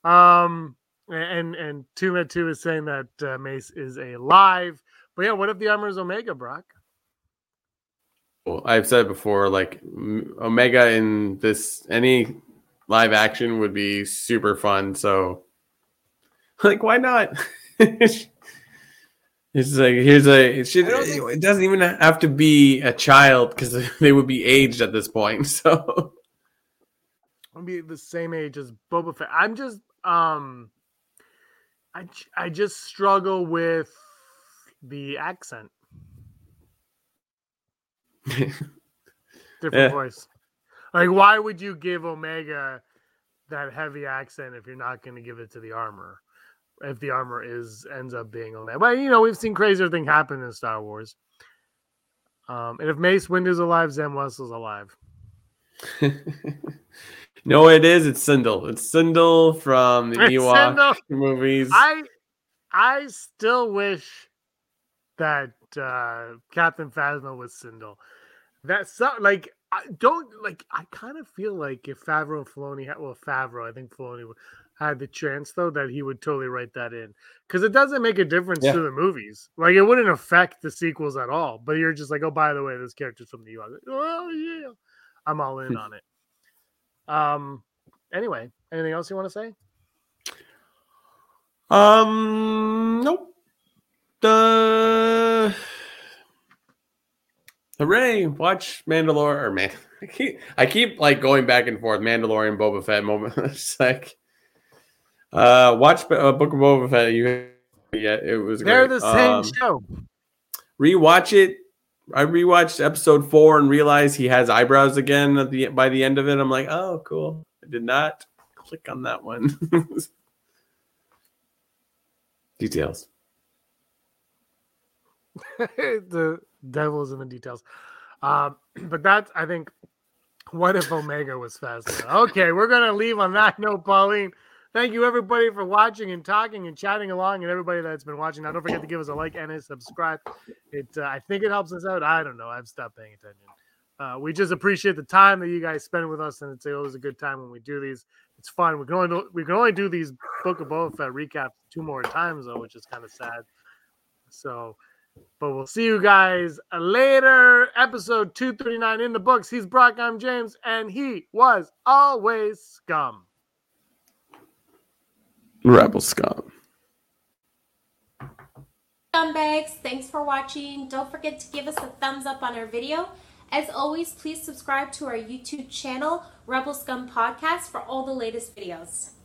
Um, and and two med two is saying that uh, Mace is alive. But yeah, what if the armor is Omega, Brock? Well, I've said before, like Omega in this any live action would be super fun. So, like, why not? It's like here's a. She, it doesn't even have to be a child because they would be aged at this point. So, I'll be the same age as Boba Fett. I'm just, um, I I just struggle with the accent. Different yeah. voice. Like, why would you give Omega that heavy accent if you're not going to give it to the armor? If the armor is ends up being Omega, but you know we've seen crazier things happen in Star Wars. Um, and if Mace Windu's alive, Zem Wessel's alive. No, it is. It's Sindel. It's Sindel from the Ewok Sindel. movies. I I still wish that. Uh, Captain Phasma was Sindel. That's so, like I don't like. I kind of feel like if Favreau and Filoni had, well, Favreau, I think Filoni would, had the chance though that he would totally write that in because it doesn't make a difference yeah. to the movies. Like it wouldn't affect the sequels at all. But you're just like, oh, by the way, this character's from the U S. Like, oh yeah, I'm all in on it. Um. Anyway, anything else you want to say? Um. Nope. The hooray! Watch Mandalore or man. I keep I keep like going back and forth. Mandalorian, Boba Fett moment. It's like uh, watch uh, Book of Boba Fett. You yeah, it was. They're great. the same um, show. Rewatch it. I rewatched episode four and realized he has eyebrows again at the by the end of it. I'm like, oh, cool. I did not click on that one. Details. The devil's in the details, um, but that's I think. What if Omega was faster? Okay, we're gonna leave on that note, Pauline. Thank you everybody for watching and talking and chatting along, and everybody that's been watching. Now, don't forget to give us a like and a subscribe. It uh, I think it helps us out. I don't know. I've stopped paying attention. Uh, we just appreciate the time that you guys spend with us, and it's always a good time when we do these. It's fun. We can only do, we can only do these Book of Boba Fett recaps two more times though, which is kind of sad. So. But we'll see you guys later. Episode two thirty-nine in the books. He's Brock, I'm James, and he was always scum. Rebel Scum. Scumbags, thanks for watching. Don't forget to give us a thumbs up on our video. As always, please subscribe to our YouTube channel, Rebel Scum Podcast, for all the latest videos.